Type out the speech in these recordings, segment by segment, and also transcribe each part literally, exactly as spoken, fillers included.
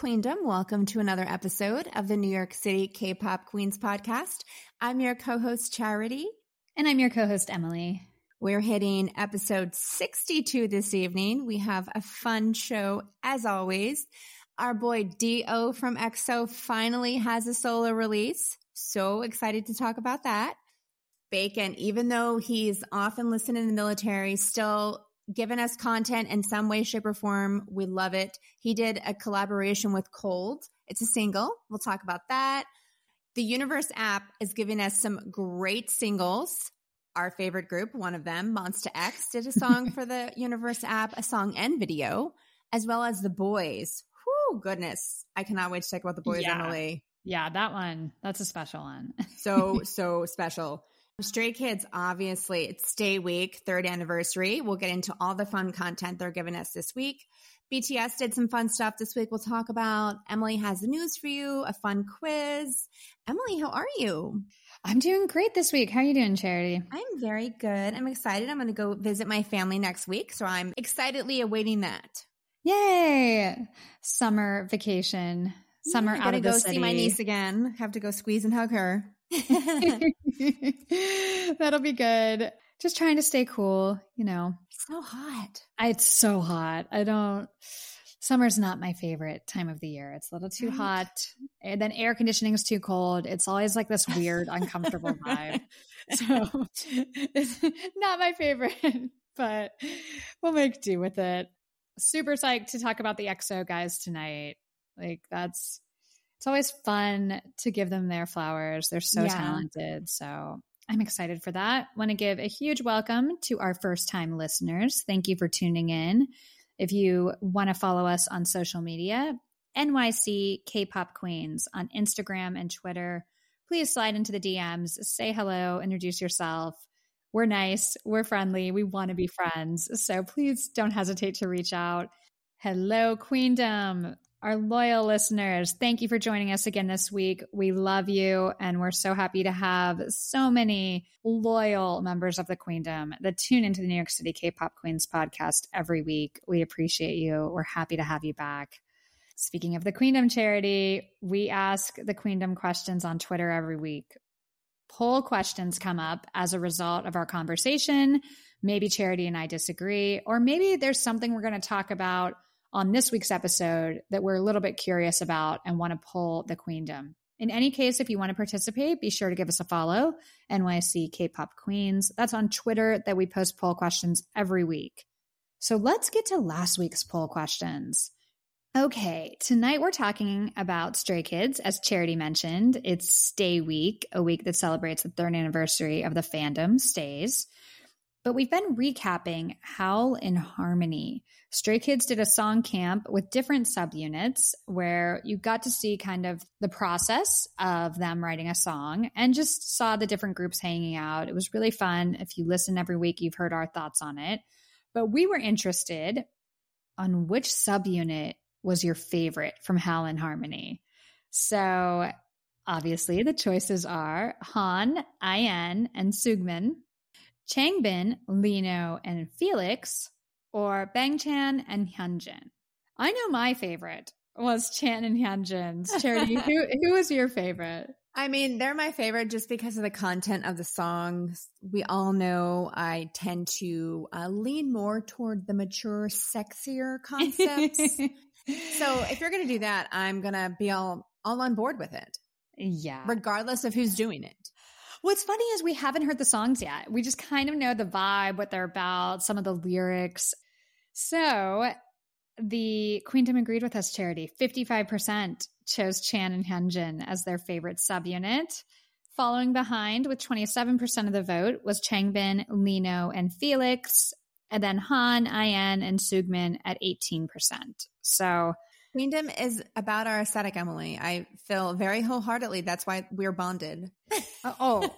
Queendom. Welcome to another episode of the New York City K-Pop Queens podcast. I'm your co-host, Charity. And I'm your co-host, Emily. We're hitting episode sixty-two this evening. We have a fun show, as always. Our boy D O from E X O finally has a solo release. So excited to talk about that. Bacon, even though he's often listed in the military, still giving us content in some way, shape, or form. We love it. He did a collaboration with Colde. It's a single. We'll talk about that. The Universe app is giving us some great singles. Our favorite group, one of them, Monsta X, did a song for the Universe app, a song and video, as well as The Boys. Whoo, goodness. I cannot wait to talk about The Boys, yeah. Emily. Yeah, that one. That's a special one. so, so special. Stray Kids, obviously, it's Stay Week, third anniversary. We'll get into all the fun content they're giving us this week. B T S did some fun stuff this week we'll talk about. Emily has the news for you, a fun quiz. Emily, how are you? I'm doing great this week. How are you doing, Charity? I'm very good. I'm excited. I'm going to go visit my family next week, so I'm excitedly awaiting that. Yay! Summer vacation. Summer yeah, out of the city. I got to go see my niece again. Have to go squeeze and hug her. That'll be good. Just trying to stay cool, you know. It's so hot. I, it's so hot. I don't, summer's not my favorite time of the year. It's a little too right. hot. And then air conditioning is too cold. It's always like this weird, uncomfortable vibe. So it's not my favorite, but we'll make do with it. Super psyched to talk about the E X O guys tonight. Like that's, it's always fun to give them their flowers. They're so yeah. talented. So I'm excited for that. Want to give a huge welcome to our first-time listeners. Thank you for tuning in. If you want to follow us on social media, N Y C K-Pop Queens on Instagram and Twitter, please slide into the D Ms, say hello, introduce yourself. We're nice. We're friendly. We want to be friends. So please don't hesitate to reach out. Hello, Queendom. Our loyal listeners, thank you for joining us again this week. We love you, and we're so happy to have so many loyal members of the Queendom that tune into the New York City K-Pop Queens podcast every week. We appreciate you. We're happy to have you back. Speaking of the Queendom, Charity, we ask the Queendom questions on Twitter every week. Poll questions come up as a result of our conversation. Maybe Charity and I disagree, or maybe there's something we're going to talk about on this week's episode that we're a little bit curious about and want to pull the Queendom. In any case, if you want to participate, be sure to give us a follow, N Y C K-Pop Queens. That's on Twitter that we post poll questions every week. So let's get to last week's poll questions. Okay, tonight we're talking about Stray Kids. As Charity mentioned, it's Stay Week, a week that celebrates the third anniversary of the fandom Stays. But we've been recapping Howl in Harmony. Stray Kids did a song camp with different subunits where you got to see kind of the process of them writing a song and just saw the different groups hanging out. It was really fun. If you listen every week, you've heard our thoughts on it. But we were interested on which subunit was your favorite from Howl in Harmony. So obviously the choices are Han, Ian, and Soogmin, Changbin, Lino, and Felix, or Bangchan and Hyunjin. I know my favorite was Chan and Hyunjin's. Charity, who, who was your favorite? I mean, they're my favorite just because of the content of the songs. We all know I tend to uh, lean more toward the mature, sexier concepts. So if you're going to do that, I'm going to be all, all on board with it. Yeah. Regardless of who's doing it. What's funny is we haven't heard the songs yet. We just kind of know the vibe, what they're about, some of the lyrics. So the Queendom agreed with us, Charity. fifty-five percent chose Chan and Hyunjin as their favorite subunit. Following behind with twenty-seven percent of the vote was Changbin, Lino, and Felix, and then Han, Ian, and Soogmin at eighteen percent. So Queendom is about our aesthetic, Emily. I feel very wholeheartedly. That's why we're bonded. Oh,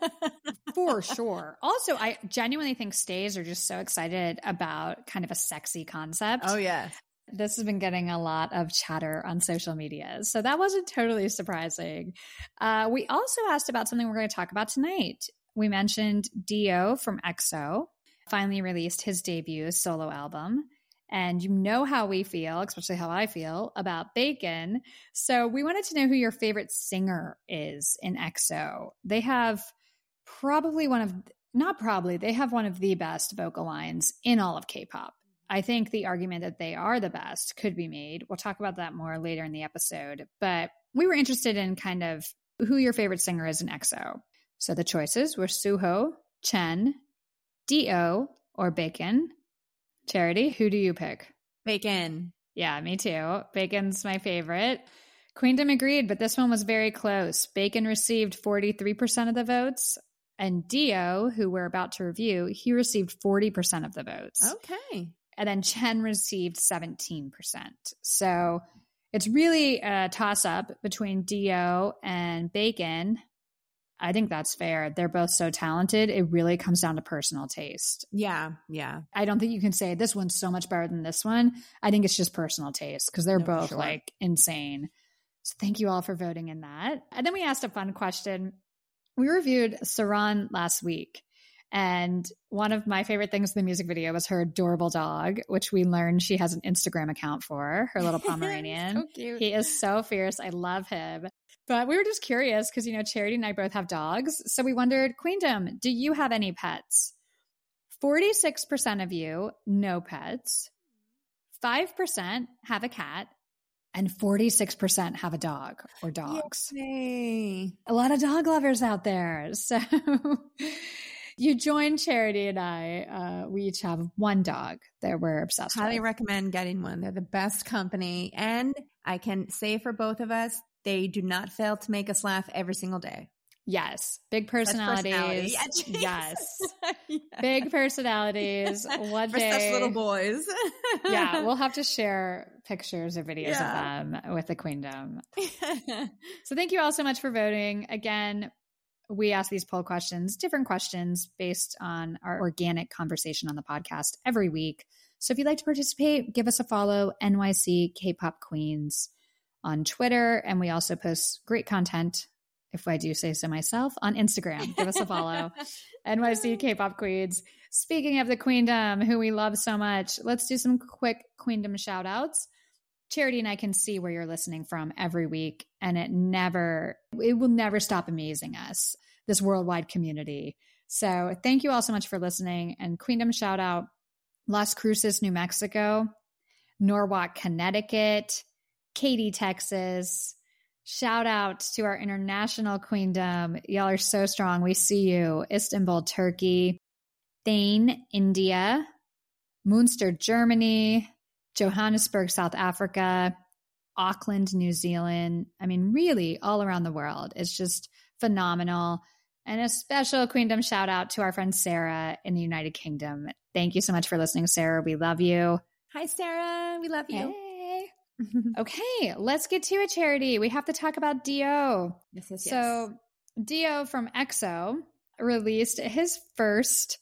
for sure. Also, I genuinely think Stays are just so excited about kind of a sexy concept. Oh, yeah. This has been getting a lot of chatter on social media. So that wasn't totally surprising. Uh, we also asked about something we're going to talk about tonight. We mentioned D O from E X O finally released his debut solo album. and you know how we feel, especially how I feel about bacon. So we wanted to know who your favorite singer is in E X O. They have probably one of, not probably, they have one of the best vocal lines in all of K-pop. I think the argument that they are the best could be made. We'll talk about that more later in the episode, but we were interested in kind of who your favorite singer is in E X O. So the choices were Suho, Chen, D O, or Bacon. Charity, who do you pick? Bacon. Yeah, me too. Bacon's my favorite. Queendom agreed, but this one was very close. Bacon received forty-three percent of the votes, and D O, who we're about to review, he received forty percent of the votes. Okay. And then Chen received seventeen percent. So it's really a toss-up between D O and Bacon. I think that's fair. They're both so talented. It really comes down to personal taste. Yeah, yeah. I don't think you can say this one's so much better than this one. I think it's just personal taste because they're no, both sure. like insane. So thank you all for voting in that. And then we asked a fun question. We reviewed Saran last week. And one of my favorite things in the music video was her adorable dog, which we learned she has an Instagram account for, her little Pomeranian. So cute. He is so fierce. I love him. But we were just curious because, you know, Charity and I both have dogs. So we wondered, Queendom, do you have any pets? forty-six percent of you, no pets. five percent have a cat. And forty-six percent have a dog or dogs. Yay. A lot of dog lovers out there. So... You joined Charity and I. Uh, we each have one dog that we're obsessed Highly with. Highly recommend getting one. They're the best company. And I can say for both of us, they do not fail to make us laugh every single day. Yes. Big personalities. Personality. Yes. yes. Big personalities. One for day. For such little boys. Yeah. We'll have to share pictures or videos yeah. of them with the Queendom. So thank you all so much for voting. Again, we ask these poll questions, different questions based on our organic conversation on the podcast every week. So if you'd like to participate, give us a follow, N Y C K-pop Queens on Twitter. And we also post great content, if I do say so myself, on Instagram. Give us a follow, N Y C K-pop Queens. Speaking of the Queendom, who we love so much, let's do some quick Queendom shout outs. Charity and I can see where you're listening from every week, and it never, it will never stop amazing us, this worldwide community. So thank you all so much for listening. And Queendom shout out, Las Cruces, New Mexico, Norwalk, Connecticut, Katy, Texas. Shout out to our international Queendom. Y'all are so strong. We see you. Istanbul, Turkey, Thane, India, Munster, Germany, Johannesburg, South Africa, Auckland, New Zealand. I mean, really all around the world. It's just phenomenal. And a special Queendom shout out to our friend Sarah in the United Kingdom. Thank you so much for listening, Sarah. We love you. Hi, Sarah. We love you. Hey. Okay, let's get to a Charity. We have to talk about D O. Yes, yes, so yes. D O from E X O released his first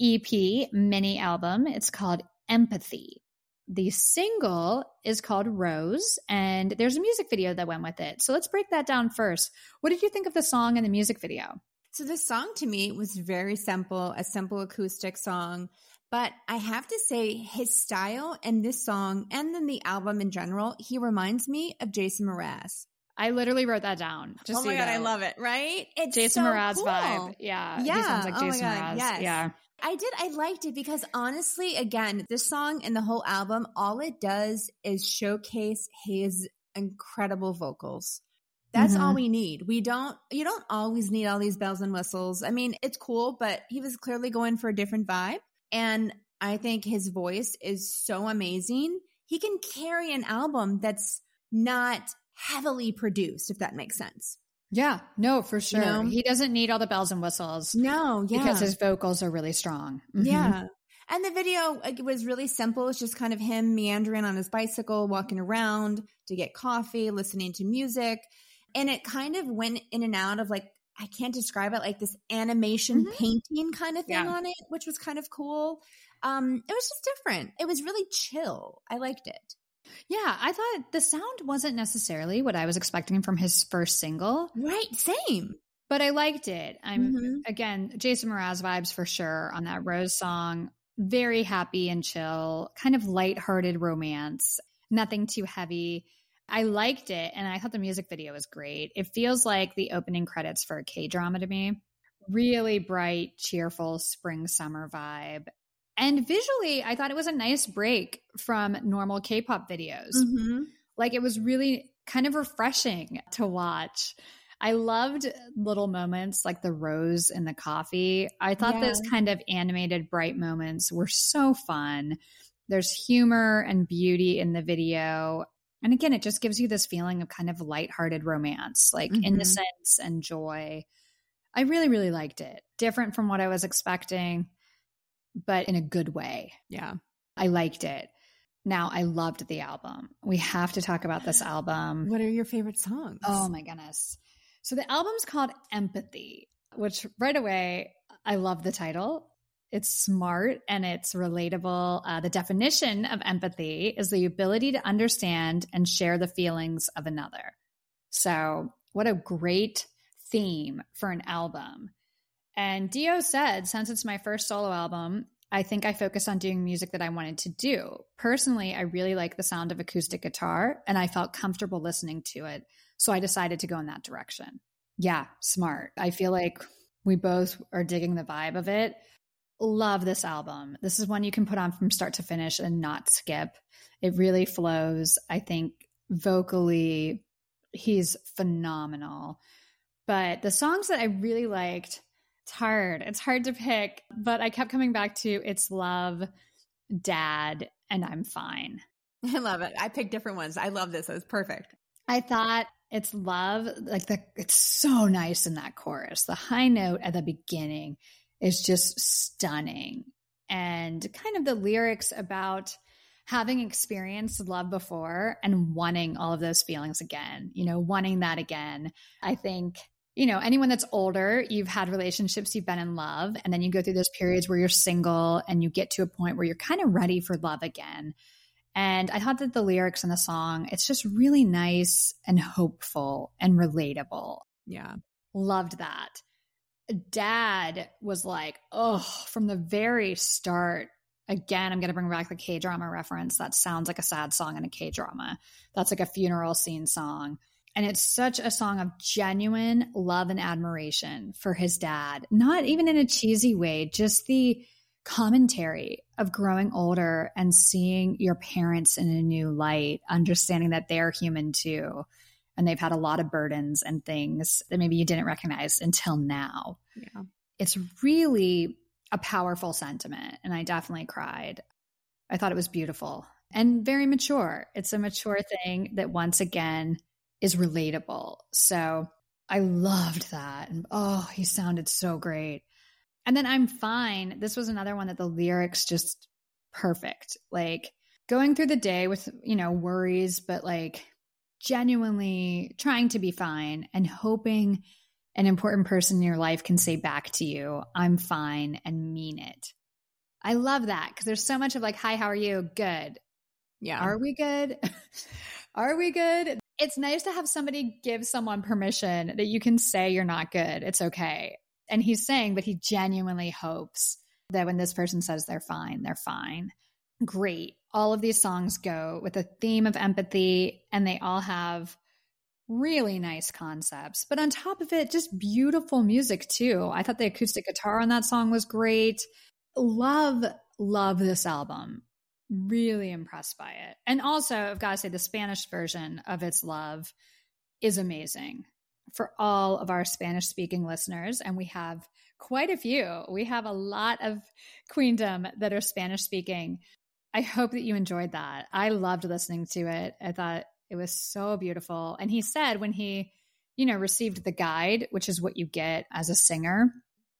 E P mini album. It's called Empathy. The single is called Rose, and there's a music video that went with it. So let's break that down first. What did you think of the song and the music video? So the song to me was very simple, a simple acoustic song. But I have to say his style and this song and then the album in general, he reminds me of Jason Mraz. I literally wrote that down. Just oh my so God, know. I love it, right? It's Jason so Mraz cool. vibe. Yeah. Yeah. He sounds like oh Jason Mraz. Yes. Yeah. I did. I liked it because honestly, again, this song and the whole album, all it does is showcase his incredible vocals. That's mm-hmm. all we need. We don't, you don't always need all these bells and whistles. I mean, it's cool, but he was clearly going for a different vibe. And I think his voice is so amazing. He can carry an album that's not heavily produced, if that makes sense. Yeah, no, for sure. You know? He doesn't need all the bells and whistles. No, yeah. Because his vocals are really strong. Mm-hmm. Yeah. And the video it was really simple. It's just kind of him meandering on his bicycle, walking around to get coffee, listening to music. And it kind of went in and out of like, I can't describe it, like this animation mm-hmm. painting kind of thing yeah. on it, which was kind of cool. Um, it was just different. It was really chill. I liked it. Yeah, I thought the sound wasn't necessarily what I was expecting from his first single. Right, same. But I liked it. I'm mm-hmm. again, Jason Mraz vibes for sure on that Rose song. very happy and chill, kind of lighthearted romance, nothing too heavy. I liked it, and I thought the music video was great. It feels like the opening credits for a K-drama to me. Really bright, cheerful spring-summer vibe. And visually, I thought it was a nice break from normal K-pop videos. Mm-hmm. Like, it was really kind of refreshing to watch. I loved little moments like the rose and the coffee. I thought yeah. those kind of animated bright moments were so fun. There's humor and beauty in the video. And again, it just gives you this feeling of kind of lighthearted romance, like mm-hmm. innocence and joy. I really, really liked it. Different from what I was expecting, but in a good way. Yeah. I liked it. Now, I loved the album. We have to talk about this album. What are your favorite songs? Oh, my goodness. So the album's called Empathy, which right away, I love the title. It's smart and it's relatable. Uh, the definition of empathy is the ability to understand and share the feelings of another. So what a great theme for an album. And D O said, since it's my first solo album, I think I focused on doing music that I wanted to do. Personally, I really like the sound of acoustic guitar and I felt comfortable listening to it. So I decided to go in that direction. Yeah, smart. I feel like we both are digging the vibe of it. Love this album. This is one you can put on from start to finish and not skip. It really flows. I think vocally, he's phenomenal. But the songs that I really liked, it's hard. It's hard to pick, but I kept coming back to It's Love, Dad, and I'm Fine. I love it. I picked different ones. I love this. It was perfect. I thought It's Love, like the, it's so nice in that chorus. The high note at the beginning is just stunning. And kind of the lyrics about having experienced love before and wanting all of those feelings again, you know, wanting that again. I think, you know, anyone that's older, you've had relationships, you've been in love, and then you go through those periods where you're single and you get to a point where you're kind of ready for love again. And I thought that the lyrics in the song, it's just really nice and hopeful and relatable. Yeah. Loved that. Dad was like, oh, from the very start, again, I'm going to bring back the K-drama reference. That sounds like a sad song in a K-drama. That's like a funeral scene song. And it's such a song of genuine love and admiration for his dad. Not even in a cheesy way, just the commentary of growing older and seeing your parents in a new light, understanding that they're human too, and they've had a lot of burdens and things that maybe you didn't recognize until now. Yeah. It's really a powerful sentiment, and I definitely cried. I thought it was beautiful and very mature. It's a mature thing that once again is relatable. So I loved that. And oh, he sounded so great. And then I'm Fine. This was another one that the lyrics just perfect. Like going through the day with, you know, worries, but like genuinely trying to be fine and hoping an important person in your life can say back to you, I'm fine, and mean it. I love that because there's so much of like, hi, how are you? Good. Yeah. Are we good? Are we good? It's nice to have somebody give someone permission that you can say you're not good. It's okay. And he's saying, but he genuinely hopes that when this person says they're fine, they're fine. Great. All of these songs go with a theme of empathy, and they all have really nice concepts. But on top of it, just beautiful music too. I thought the acoustic guitar on that song was great. Love, love this album. Really impressed by it. And also, I've got to say, the Spanish version of It's Love is amazing. For all of our Spanish-speaking listeners, and we have quite a few. We have a lot of Queendom that are Spanish-speaking. I hope that you enjoyed that. I loved listening to it. I thought it was so beautiful. And he said when he, you know, received the guide, which is what you get as a singer,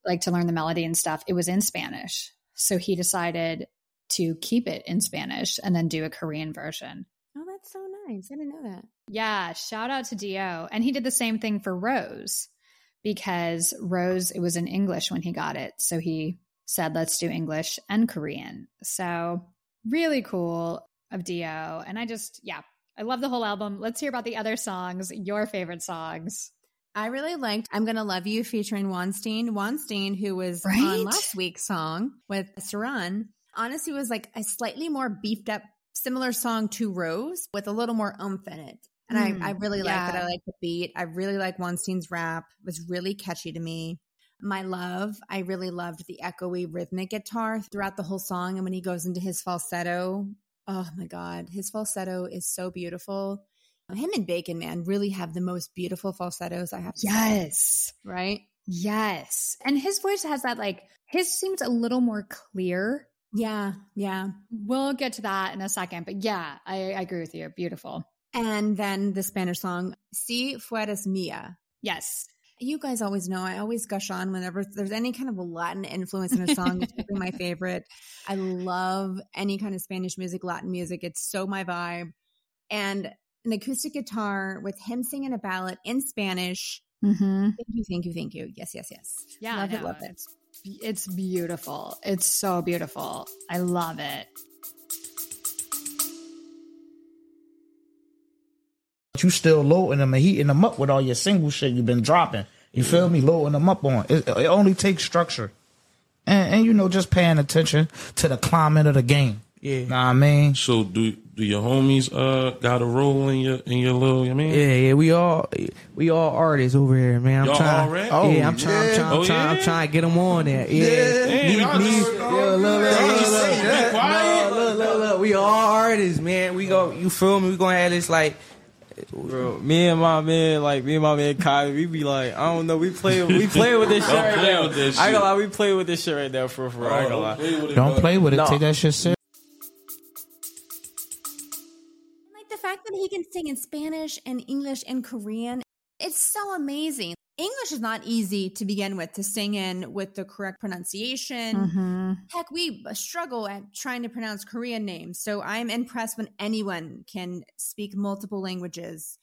like to learn the melody and stuff, it was in Spanish. So he decided to keep it in Spanish and then do a Korean version. Oh, that's so nice. I didn't know that. Yeah. Shout out to D O And he did the same thing for Rose because Rose, it was in English when he got it. So he said, let's do English and Korean. So really cool of D O And I just, yeah, I love the whole album. Let's hear about the other songs, your favorite songs. I really liked I'm Gonna Love You featuring Wonstein. Wonstein, who was right? on last week's song with Saran. Honestly was like a slightly more beefed up, similar song to Rose with a little more oomph in it. And mm, I, I really yeah. like it. I like the beat. I really like Weinstein's rap. It was really catchy to me. My Love, I really loved the echoey rhythmic guitar throughout the whole song. And when he goes into his falsetto, oh my God, his falsetto is so beautiful. Him and Bacon Man really have the most beautiful falsettos, I have to yes. say. Right? Yes. And his voice has that, like, his seems a little more clear. Yeah. Yeah. We'll get to that in a second. But yeah, I, I agree with you. Beautiful. And then the Spanish song, Si Fueras Mía. Yes. You guys always know I always gush on whenever there's any kind of a Latin influence in a song. It's really my favorite. I love any kind of Spanish music, Latin music. It's so my vibe. And an acoustic guitar with him singing a ballad in Spanish. Mm-hmm. Thank you, thank you, thank you. Yes, yes, yes. Yeah, love it, love it. It's, it's beautiful. It's so beautiful. I love it. You still loading them and heating them up with all your single shit you've been dropping. You feel me? Loading them up on. It, it only takes structure. And, and, you know, just paying attention to the climate of the game. Yeah. Know what I mean? So do do your homies uh got a role in your in your little, you mean? Yeah, yeah, we all we all artists over here, man. I'm Y'all trying, all right? Oh, yeah, I'm yeah. trying, I'm trying, oh, I'm trying, yeah? I'm trying to get them on there. Yeah. yeah. Damn, me, I me, just, yeah, look, look, look, look, look, look, look, we all artists, man. We go, you feel me? We gonna have this like. Bro, me and my man, like me and my man Kyle, we be like, I don't know, we play, we play with this shit right play now. With this shit. I gonna lie, we play with this shit right now for for. Oh, I gonna lie, don't bro. play with it. No. Take that shit serious. Like the fact that he can sing in Spanish and English and Korean, it's so amazing. English is not easy to begin with to sing in with the correct pronunciation. Mm-hmm. Heck, we struggle at trying to pronounce Korean names. So I'm impressed when anyone can speak multiple languages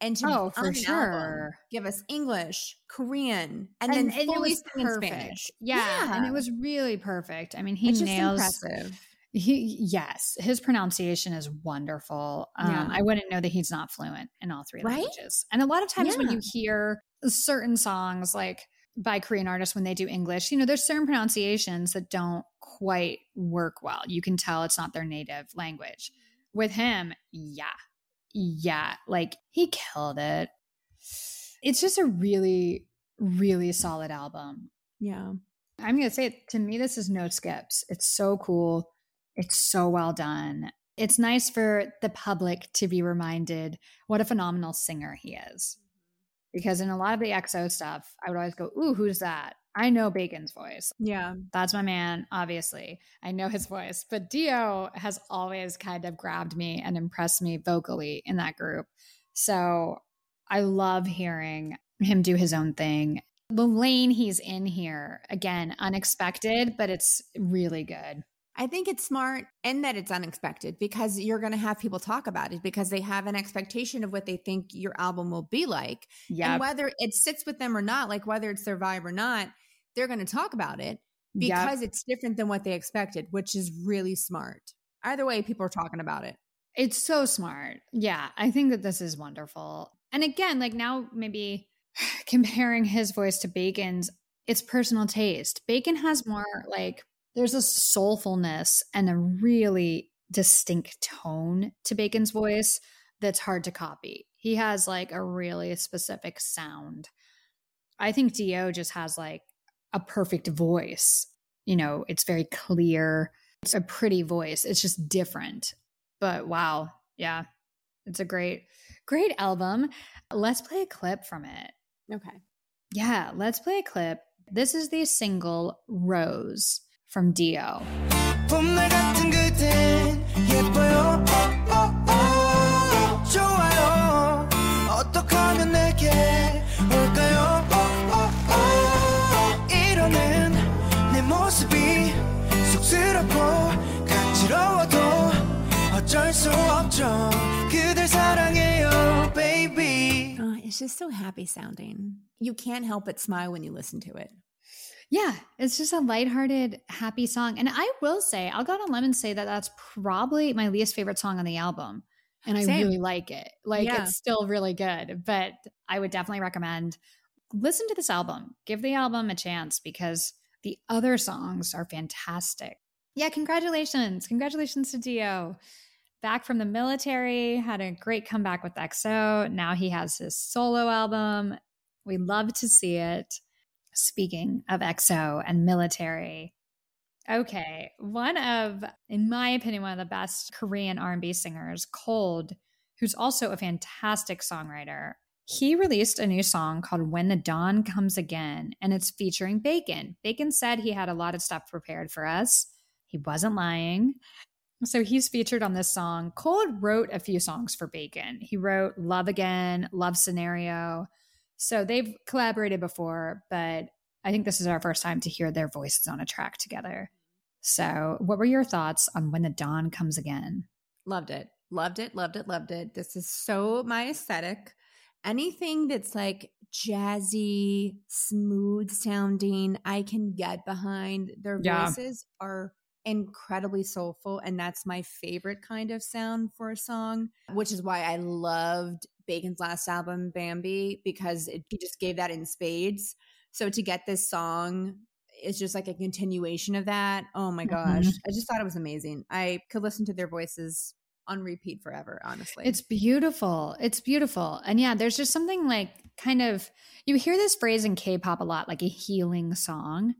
and to oh, for sure. album, give us English, Korean, and, and then and fully sing in Spanish. Yeah, yeah, and it was really perfect. I mean, he it's nails. Just impressive. He yes, his pronunciation is wonderful. Um, yeah. I wouldn't know that he's not fluent in all three right? languages. And a lot of times yeah. when you hear certain songs like by Korean artists when they do English, you know, there's certain pronunciations that don't quite work well. You can tell it's not their native language. With him, yeah. Yeah. Like he killed it. It's just a really, really solid album. Yeah. I'm going to say it, to me, this is no skips. It's so cool. It's so well done. It's nice for the public to be reminded what a phenomenal singer he is. Because in a lot of the E X O stuff, I would always go, ooh, who's that? I know Bacon's voice. Yeah. That's my man, obviously. I know his voice. But D O has always kind of grabbed me and impressed me vocally in that group. So I love hearing him do his own thing. The lane he's in here, again, unexpected, but it's really good. I think it's smart and that it's unexpected because you're going to have people talk about it because they have an expectation of what they think your album will be like. Yep. And whether it sits with them or not, like whether it's their vibe or not, they're going to talk about it because yep. it's different than what they expected, which is really smart. Either way, people are talking about it. It's so smart. Yeah. I think that this is wonderful. And again, like now maybe comparing his voice to Bacon's, it's personal taste. Bacon has more like... There's a soulfulness and a really distinct tone to Bacon's voice that's hard to copy. He has like a really specific sound. I think D O just has like a perfect voice. You know, it's very clear. It's a pretty voice. It's just different. But wow. Yeah. It's a great, great album. Let's play a clip from it. Okay. Yeah. Let's play a clip. This is the single Rose. From D O. Oh, it's just so happy sounding. You can't help but smile when you listen to it. Yeah, it's just a lighthearted, happy song. And I will say, I'll go out on limb and say that that's probably my least favorite song on the album. And I Same. really like it. Like, yeah. it's still really good. But I would definitely recommend listen to this album. Give the album a chance because the other songs are fantastic. Yeah, congratulations. Congratulations to D O Back from the military, had a great comeback with E X O. Now he has his solo album. We love to see it. Speaking of E X O and military, okay, one of, in my opinion, one of the best Korean R and B singers, Colde, who's also a fantastic songwriter. He released a new song called When the Dawn Comes Again, and it's featuring Bacon. Bacon said he had a lot of stuff prepared for us. He wasn't lying. So he's featured on this song. Colde wrote a few songs for Bacon. He wrote Love Again, Love Scenario. So they've collaborated before, but I think this is our first time to hear their voices on a track together. So what were your thoughts on When the Dawn Comes Again? Loved it. Loved it. Loved it. Loved it. This is so my aesthetic. Anything that's like jazzy, smooth sounding, I can get behind. Their yeah. voices are incredibly soulful, and that's my favorite kind of sound for a song, which is why I loved Bacon's last album, Bambi, because it, he just gave that in spades. So to get this song is just like a continuation of that. Oh my gosh. Mm-hmm. I just thought it was amazing. I could listen to their voices on repeat forever, honestly. It's beautiful. It's beautiful. And yeah, there's just something like kind of, you hear this phrase in K-pop a lot, like a healing song.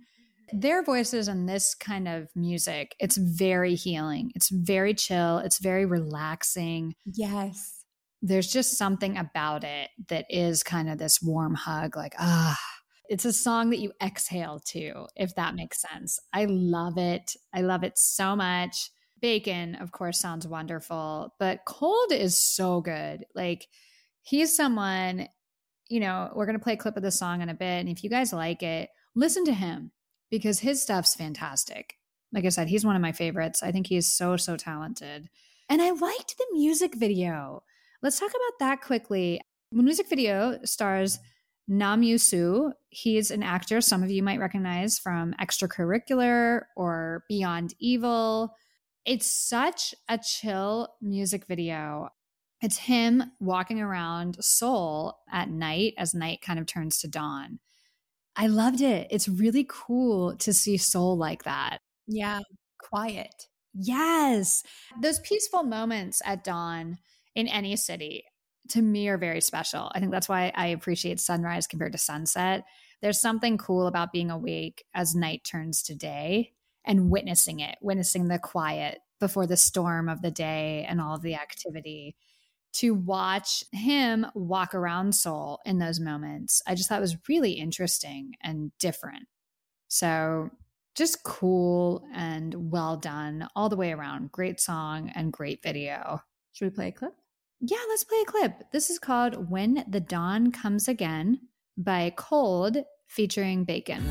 Their voices and this kind of music, it's very healing. It's very chill. It's very relaxing. Yes. There's just something about it that is kind of this warm hug, like, ah, it's a song that you exhale to, if that makes sense. I love it. I love it so much. Bacon, of course, sounds wonderful, but Colde is so good. Like, he's someone, you know, we're going to play a clip of the song in a bit. And if you guys like it, listen to him, because his stuff's fantastic. Like I said, he's one of my favorites. I think he is so, so talented. And I liked the music video. Let's talk about that quickly. The music video stars Nam Yoo-soo. He's an actor some of you might recognize from Extracurricular or Beyond Evil. It's such a chill music video. It's him walking around Seoul at night as night kind of turns to dawn. I loved it. It's really cool to see Seoul like that. Yeah. Quiet. Yes. Those peaceful moments at dawn in any city, to me, are very special. I think that's why I appreciate sunrise compared to sunset. There's something cool about being awake as night turns to day and witnessing it, witnessing the quiet before the storm of the day and all of the activity. To watch him walk around Seoul in those moments, I just thought it was really interesting and different. So just cool and well done all the way around. Great song and great video. Should we play a clip? Yeah, let's play a clip. This is called When the Dawn Comes Again by Colde featuring Bacon.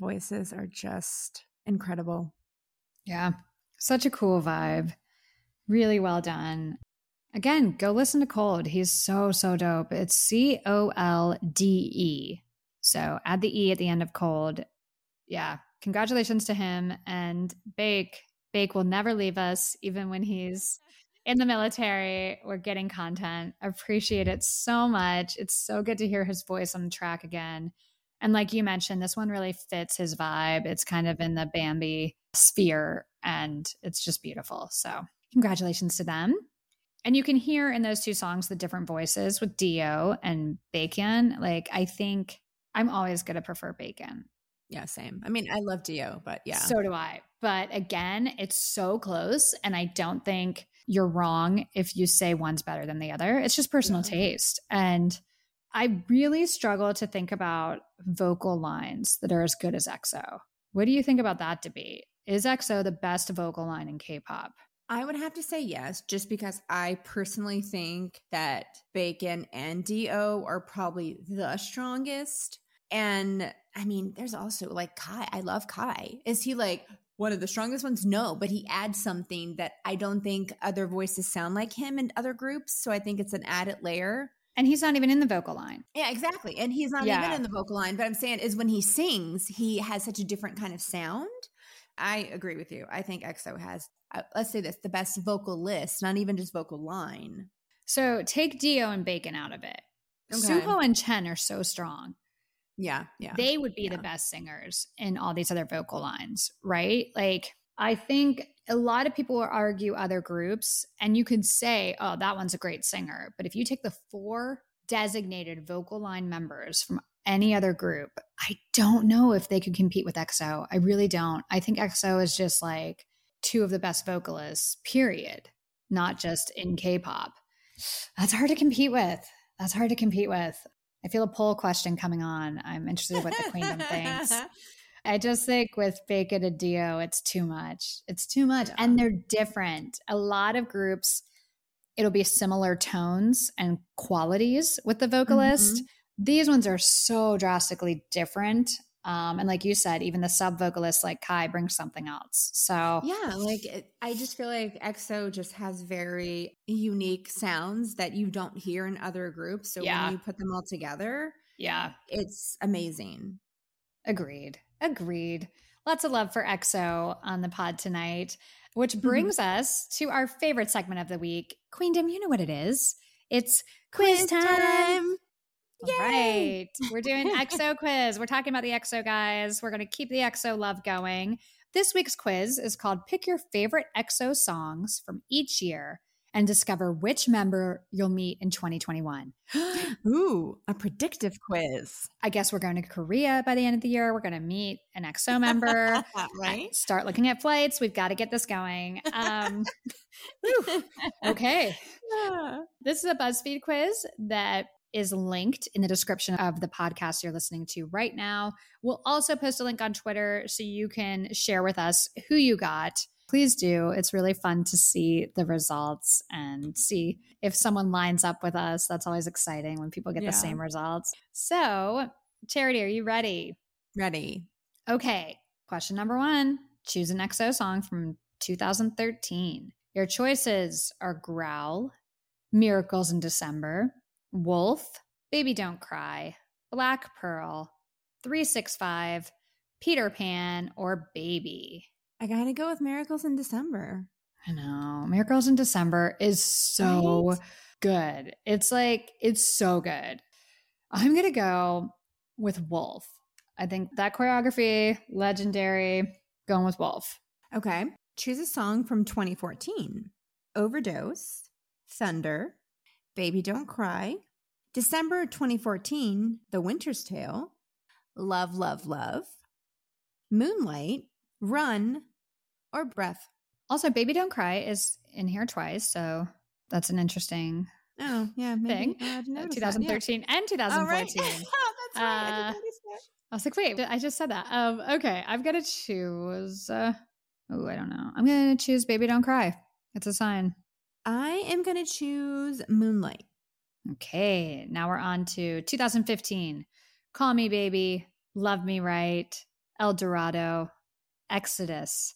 Voices are just incredible. Yeah. Such a cool vibe. Really well done. Again, go listen to Colde. He's so, so dope. It's C O L D E. So add the E at the end of Colde. Yeah. Congratulations to him. And Bake. Bake will never leave us, even when he's in the military. We're getting content. Appreciate it so much. It's so good to hear his voice on the track again. And like you mentioned, this one really fits his vibe. It's kind of in the Bambi sphere, and it's just beautiful. So congratulations to them. And you can hear in those two songs the different voices with D O and Bacon. Like, I think I'm always going to prefer Bacon. Yeah, same. I mean, I love D O, but yeah. So do I. But again, it's so close. And I don't think you're wrong if you say one's better than the other. It's just personal yeah. taste. And I really struggle to think about vocal lines that are as good as E X O. What do you think about that debate? Is E X O the best vocal line in K-pop? I would have to say yes, just because I personally think that Bacon and D O are probably the strongest. And I mean, there's also like Kai. I love Kai. Is he like one of the strongest ones? No, but he adds something that I don't think other voices sound like him in other groups. So I think it's an added layer. And he's not even in the vocal line. Yeah, exactly. And he's not yeah. even in the vocal line. But I'm saying is when he sings, he has such a different kind of sound. I agree with you. I think E X O has, uh, let's say this, the best vocal list, not even just vocal line. So take D O and Bacon out of it. Okay. Suho and Chen are so strong. Yeah, yeah. They would be yeah. the best singers in all these other vocal lines, right? Like, I think a lot of people argue other groups, and you could say, oh, that one's a great singer. But if you take the four designated vocal line members from any other group, I don't know if they could compete with E X O. I really don't. I think E X O is just like two of the best vocalists, period, not just in K-pop. That's hard to compete with. That's hard to compete with. I feel a poll question coming on. I'm interested in what the Queendom thinks. I just think with Bacon and D O, it's too much. It's too much. Yeah. And they're different. A lot of groups, it'll be similar tones and qualities with the vocalist. Mm-hmm. These ones are so drastically different. Um, and like you said, even the sub-vocalist like Kai brings something else. So yeah, like it, I just feel like E X O just has very unique sounds that you don't hear in other groups. So yeah. when you put them all together, yeah, it's amazing. Agreed. Agreed. Lots of love for E X O on the pod tonight, which brings mm-hmm. us to our favorite segment of the week. Queendom, you know what it is. It's quiz, quiz time. time. All right. We're doing E X O quiz. We're talking about the E X O guys. We're going to keep the E X O love going. This week's quiz is called Pick Your Favorite E X O Songs from Each Year and Discover Which Member You'll Meet in twenty twenty-one. Ooh, a predictive quiz. I guess we're going to Korea by the end of the year. We're going to meet an E X O member. Right? Start looking at flights. We've got to get this going. Um, okay. Yeah. This is a BuzzFeed quiz that is linked in the description of the podcast you're listening to right now. We'll also post a link on Twitter so you can share with us who you got. Please do. It's really fun to see the results and see if someone lines up with us. That's always exciting when people get yeah. the same results. So, Charity, are you ready? Ready. Okay. Question number one. Choose an E X O song from two thousand thirteen. Your choices are Growl, Miracles in December, Wolf, Baby Don't Cry, Black Pearl, three six five, Peter Pan, or Baby. I gotta go with Miracles in December. I know. Miracles in December is so right? good. It's like, it's so good. I'm gonna go with Wolf. I think that choreography, legendary, going with Wolf. Okay. Choose a song from twenty fourteen. Overdose, Thunder, Baby Don't Cry, December twenty fourteen, The Winter's Tale, Love, Love, Love, Moonlight, Run, or Breath. Also, Baby Don't Cry is in here twice, so that's an interesting oh, yeah, maybe thing. twenty thirteen that, yeah. and twenty fourteen. Oh, right. Oh, that's right. Uh, I didn't notice that. I was like, wait, I just said that. Um, okay, I've got to choose. Uh, oh, I don't know. I'm going to choose Baby Don't Cry. It's a sign. I am going to choose Moonlight. Okay. Now we're on to two thousand fifteen. Call Me Baby, Love Me Right, El Dorado, Exodus,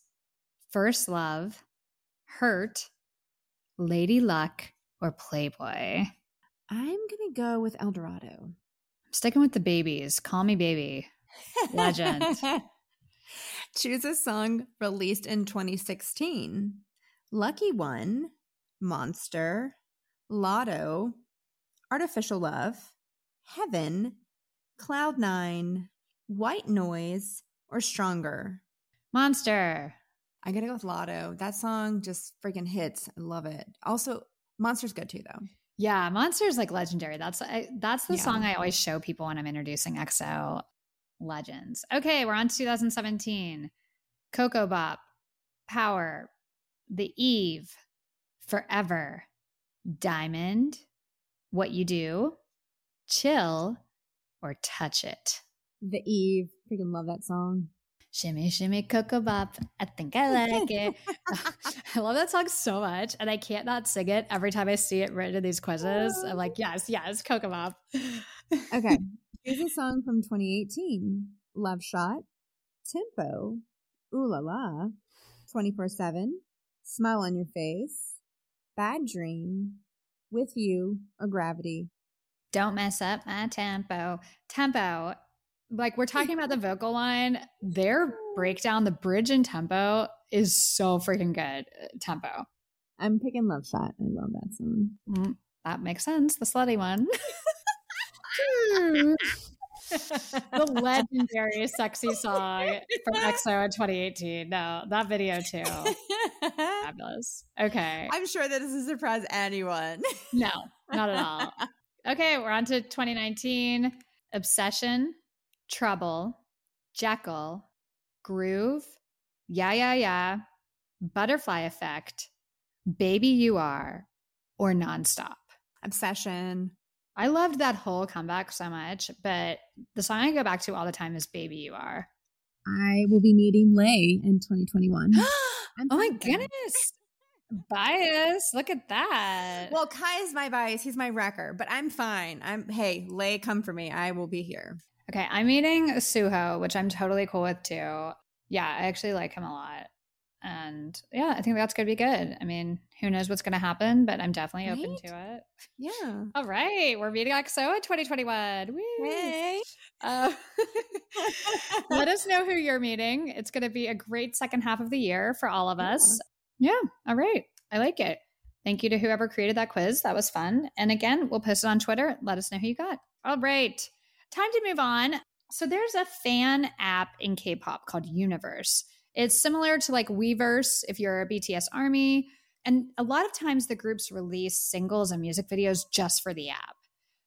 First Love, Hurt, Lady Luck, or Playboy. I'm going to go with El Dorado. I'm sticking with the babies. Call Me Baby. Legend. Choose a song released in twenty sixteen. Lucky One, Monster, Lotto, Artificial Love, Heaven, Cloud Nine, White Noise, or Stronger. Monster. I gotta go with Lotto. That song just freaking hits. I love it. Also, Monster's good too, though. Yeah, Monster's like legendary. That's I, that's the yeah. song I always show people when I'm introducing E X O legends. Okay, we're on to two thousand seventeen. Coco Bop, Power, The Eve, Forever, Diamond, What You Do, Chill, or Touch It. The Eve. Freaking love that song. Shimmy, shimmy, Coco Bop. I think I like it. I love that song so much. And I can't not sing it every time I see it written in these quizzes. I'm like, yes, yes, Coco Bop. Okay. Here's a song from twenty eighteen. Love Shot, Tempo, Ooh La La, twenty-four seven, Smile on Your Face, Bad Dream, With You, or Gravity. Don't mess up my tempo. Tempo. Like, we're talking about the vocal line, their breakdown, the bridge and tempo is so freaking good. Tempo. I'm picking Love Shot. I love that song. Mm, that makes sense. The slutty one. The legendary sexy song from E X O in twenty eighteen. No, that video too. Fabulous. Okay. I'm sure that doesn't surprise anyone. No, not at all. Okay, we're on to twenty nineteen. Obsession. Trouble, Jekyll, Groove, Yeah Yeah Yeah, Butterfly Effect, Baby You Are, or Nonstop. Obsession. I loved that whole comeback so much, but the song I go back to all the time is Baby You Are. I will be meeting Lay in twenty twenty-one. Oh my goodness. Bias. Look at that. Well, Kai is my bias. He's my wrecker, but I'm fine. I'm, hey, Lay, come for me. I will be here. Okay, I'm eating Suho, which I'm totally cool with too. Yeah, I actually like him a lot. And yeah, I think that's going to be good. I mean, who knows what's going to happen, but I'm definitely right? open to it. Yeah. All right, we're meeting E X O in twenty twenty-one. Woo! Hey! Uh, let us know who you're meeting. It's going to be a great second half of the year for all of us. Yeah, yeah. All right. I like it. Thank you to whoever created that quiz. That was fun. And again, we'll post it on Twitter. Let us know who you got. All right. Time to move on. So there's a fan app in K-pop called Universe. It's similar to like Weverse if you're a B T S army. And a lot of times the groups release singles and music videos just for the app.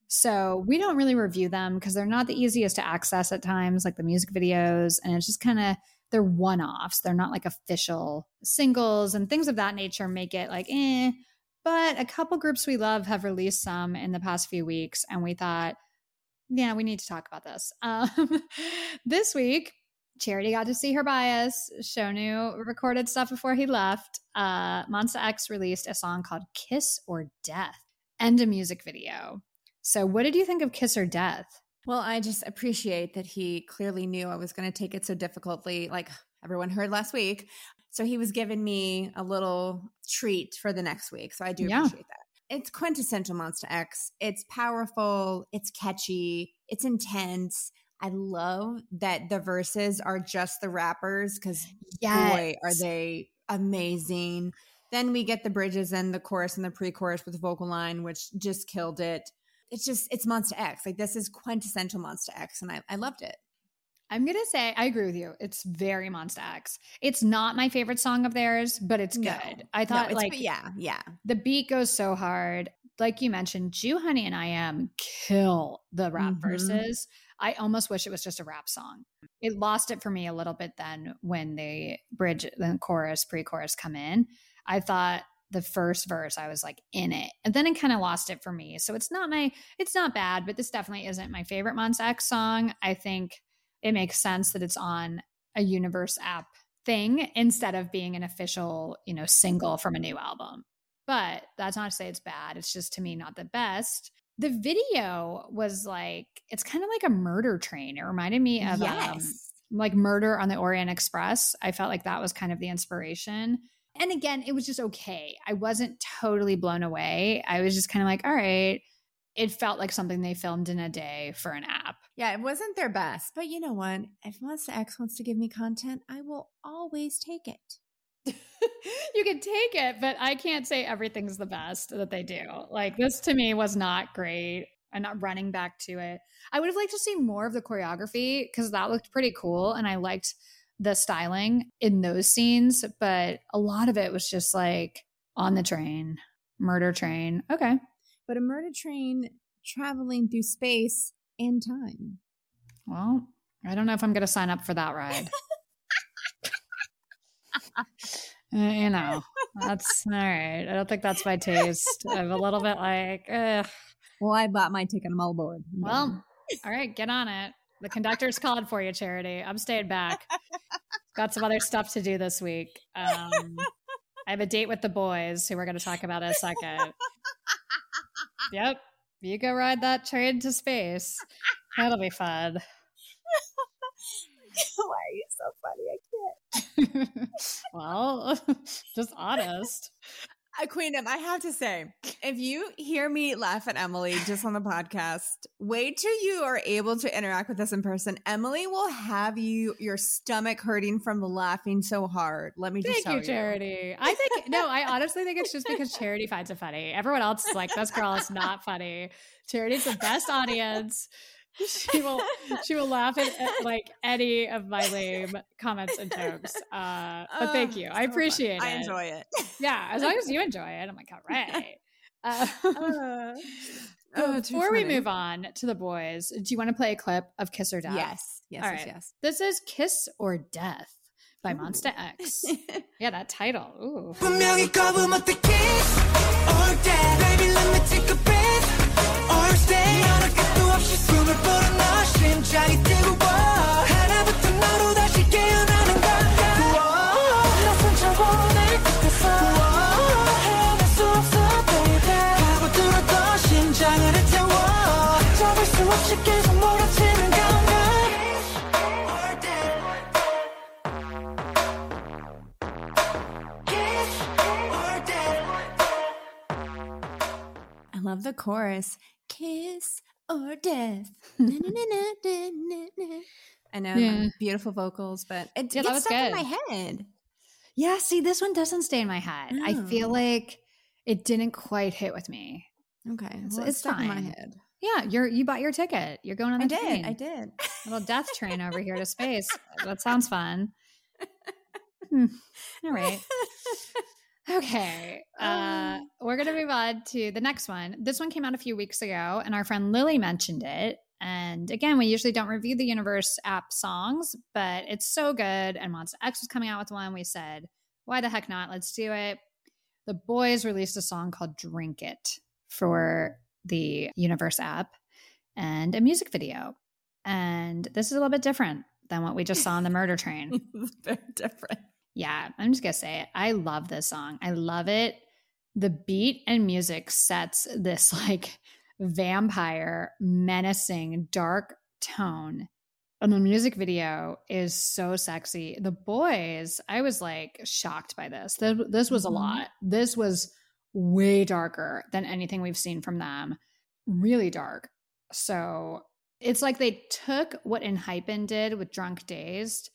So we don't really review them because they're not the easiest to access at times, like the music videos. And it's just kind of, they're one-offs. They're not like official singles and things of that nature make it like, eh. But a couple groups we love have released some in the past few weeks. And we thought, yeah, we need to talk about this. Um, this week, Charity got to see her bias. Shonu recorded stuff before he left. Uh, Monsta X released a song called Kiss or Death and a music video. So what did you think of Kiss or Death? Well, I just appreciate that he clearly knew I was going to take it so difficultly, like everyone heard last week. So he was giving me a little treat for the next week. So I do yeah. appreciate that. It's quintessential Monsta X. It's powerful. It's catchy. It's intense. I love that the verses are just the rappers because yes. boy, are they amazing. Then we get the bridges and the chorus and the pre-chorus with the vocal line, which just killed it. It's just, it's Monsta X. Like this is quintessential Monsta X and I, I loved it. I'm going to say, I agree with you. It's very Monsta X. It's not my favorite song of theirs, but it's good. No, I thought no, like, yeah, yeah. The beat goes so hard. Like you mentioned, Ju Honey and I Am kill the rap mm-hmm. verses. I almost wish it was just a rap song. It lost it for me a little bit then when the bridge, the chorus, pre-chorus come in. I thought the first verse, I was like in it. And then it kind of lost it for me. So it's not my, it's not bad, but this definitely isn't my favorite Monsta X song. I think it makes sense that it's on a Universe app thing instead of being an official, you know, single from a new album. But that's not to say it's bad. It's just, to me, not the best. The video was like, it's kind of like a Murder Train. It reminded me of yes. um, like Murder on the Orient Express. I felt like that was kind of the inspiration. And again, it was just okay. I wasn't totally blown away. I was just kind of like, all right. It felt like something they filmed in a day for an app. Yeah, it wasn't their best. But you know what? If Monsta X wants to give me content, I will always take it. You can take it, but I can't say everything's the best that they do. Like, this to me was not great. I'm not running back to it. I would have liked to see more of the choreography because that looked pretty cool. And I liked the styling in those scenes. But a lot of it was just like on the train. Murder Train. Okay. But a murder train traveling through space and time. Well, I don't know if I'm going to sign up for that ride. uh, you know, that's all right. I don't think that's my taste. I'm a little bit like, ugh. Well, I bought my ticket. I'm all aboard. I'm well, done. All right. Get on it. The conductor's calling for you, Charity. I'm staying back. Got some other stuff to do this week. Um, I have a date with the boys who we're going to talk about in a second. Yep. You go ride that train to space. That'll be fun. Why are you so funny? I can't. Well, just honest. Queendom, I have to say, if you hear me laugh at Emily just on the podcast, wait till you are able to interact with us in person. Emily will have you your stomach hurting from laughing so hard. Let me just Thank tell you, you. Charity. I think, no, I honestly think it's just because Charity finds it funny. Everyone else is like, this girl is not funny. Charity's the best audience. She will she will laugh at, at like any of my lame comments and jokes. Uh, but thank you. I appreciate it. I enjoy it. Yeah, as long as you enjoy it. I'm like, all right. Uh, uh, oh, before funny. we move on to the boys, do you want to play a clip of Kiss or Death? Yes. Yes, all right. yes, yes. This is Kiss or Death by Ooh. Monsta X. Yeah, that title. Ooh. I love the chorus. Kiss or death. Na, na, na, na, na, na. I know, yeah. Beautiful vocals, but it yeah, gets stuck good. in my head. Yeah, see, this one doesn't stay in my head. Oh. I feel like it didn't quite hit with me. Okay, well, so it's, it's stuck fine. in my head. Yeah, you're you bought your ticket. You're going on the I train. I did. I did. Little death train over here to space. That sounds fun. Hmm. All right. Okay, uh, um, we're going to move on to the next one. This one came out a few weeks ago, and our friend Lily mentioned it. And again, we usually don't review the Universe app songs, but it's so good. And Monsta X was coming out with one. We said, why the heck not? Let's do it. The boys released a song called Drink It for the Universe app and a music video. And this is a little bit different than what we just saw on the Murder Train. Very different. Yeah, I'm just going to say it. I love this song. I love it. The beat and music sets this like vampire, menacing, dark tone. And the music video is so sexy. The boys, I was like shocked by this. This, this was a lot. This was way darker than anything we've seen from them. Really dark. So it's like they took what Enhypen did with Drunk Dazed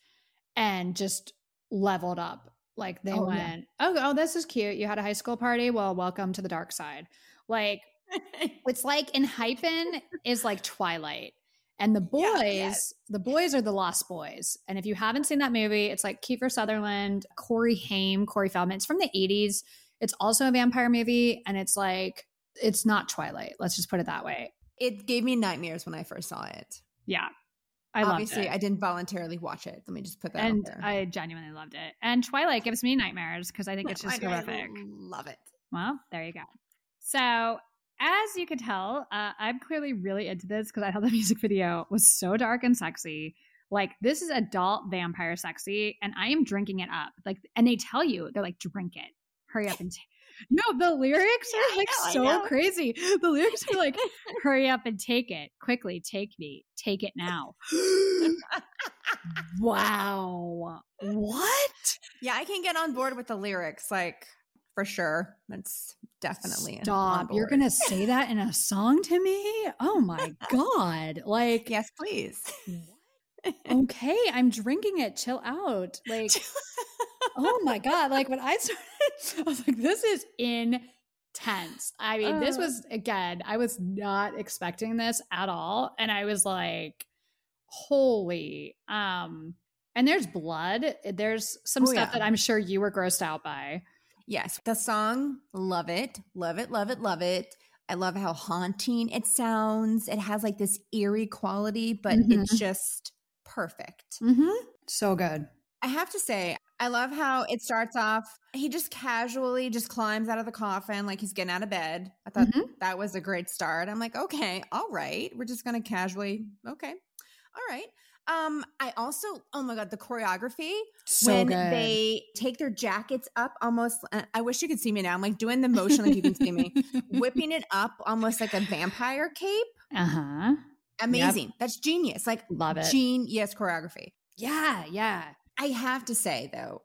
and just leveled up. Like they oh, went yeah. oh oh this is cute, you had a high school party, well, welcome to the dark side. Like it's like Enhypen is like Twilight, and the boys yeah, yes. the boys are the Lost Boys. And if you haven't seen that movie, it's like Kiefer Sutherland, Corey Haim, Corey Feldman. It's from the eighties. It's also a vampire movie, and it's like it's not Twilight, let's just put it that way. It gave me nightmares when I first saw it. Yeah, I Obviously, loved it. I didn't voluntarily watch it. Let me just put that and out there. I genuinely loved it. And Twilight gives me nightmares because I think it's just I horrific. I love it. Well, there you go. So as you can tell, uh, I'm clearly really into this because I thought the music video was so dark and sexy. Like, this is adult vampire sexy, and I am drinking it up. Like, and they tell you, they're like, drink it. Hurry up and take No, the lyrics yeah, are like know, so crazy. The lyrics are like, hurry up and take it. Quickly, take me. Take it now. Wow. What? Yeah, I can get on board with the lyrics, like, for sure. That's definitely Stop. You're going to say that in a song to me? Oh, my God. Like, yes, please. Okay, I'm drinking it. Chill out. Like, oh my God. Like when I started, I was like, this is intense. I mean, uh, this was, again, I was not expecting this at all. And I was like, holy. Um, and there's blood. There's some oh, stuff yeah. that I'm sure you were grossed out by. Yes. The song, love it, love it, love it, love it. I love how haunting it sounds. It has like this eerie quality, but mm-hmm. it's just perfect. Mm-hmm. So good. I have to say, I love how it starts off, he just casually just climbs out of the coffin like he's getting out of bed. I thought mm-hmm. that was a great start. I'm like, okay, all right. We're just going to casually, okay, all right. Um, I also, oh my God, the choreography so when good. They take their jackets up almost, I wish you could see me now. I'm like doing the motion like you can see me, whipping it up almost like a vampire cape. Uh-huh. Amazing. Yep. That's genius. Like love it. Genius choreography. Yeah. Yeah. I have to say though,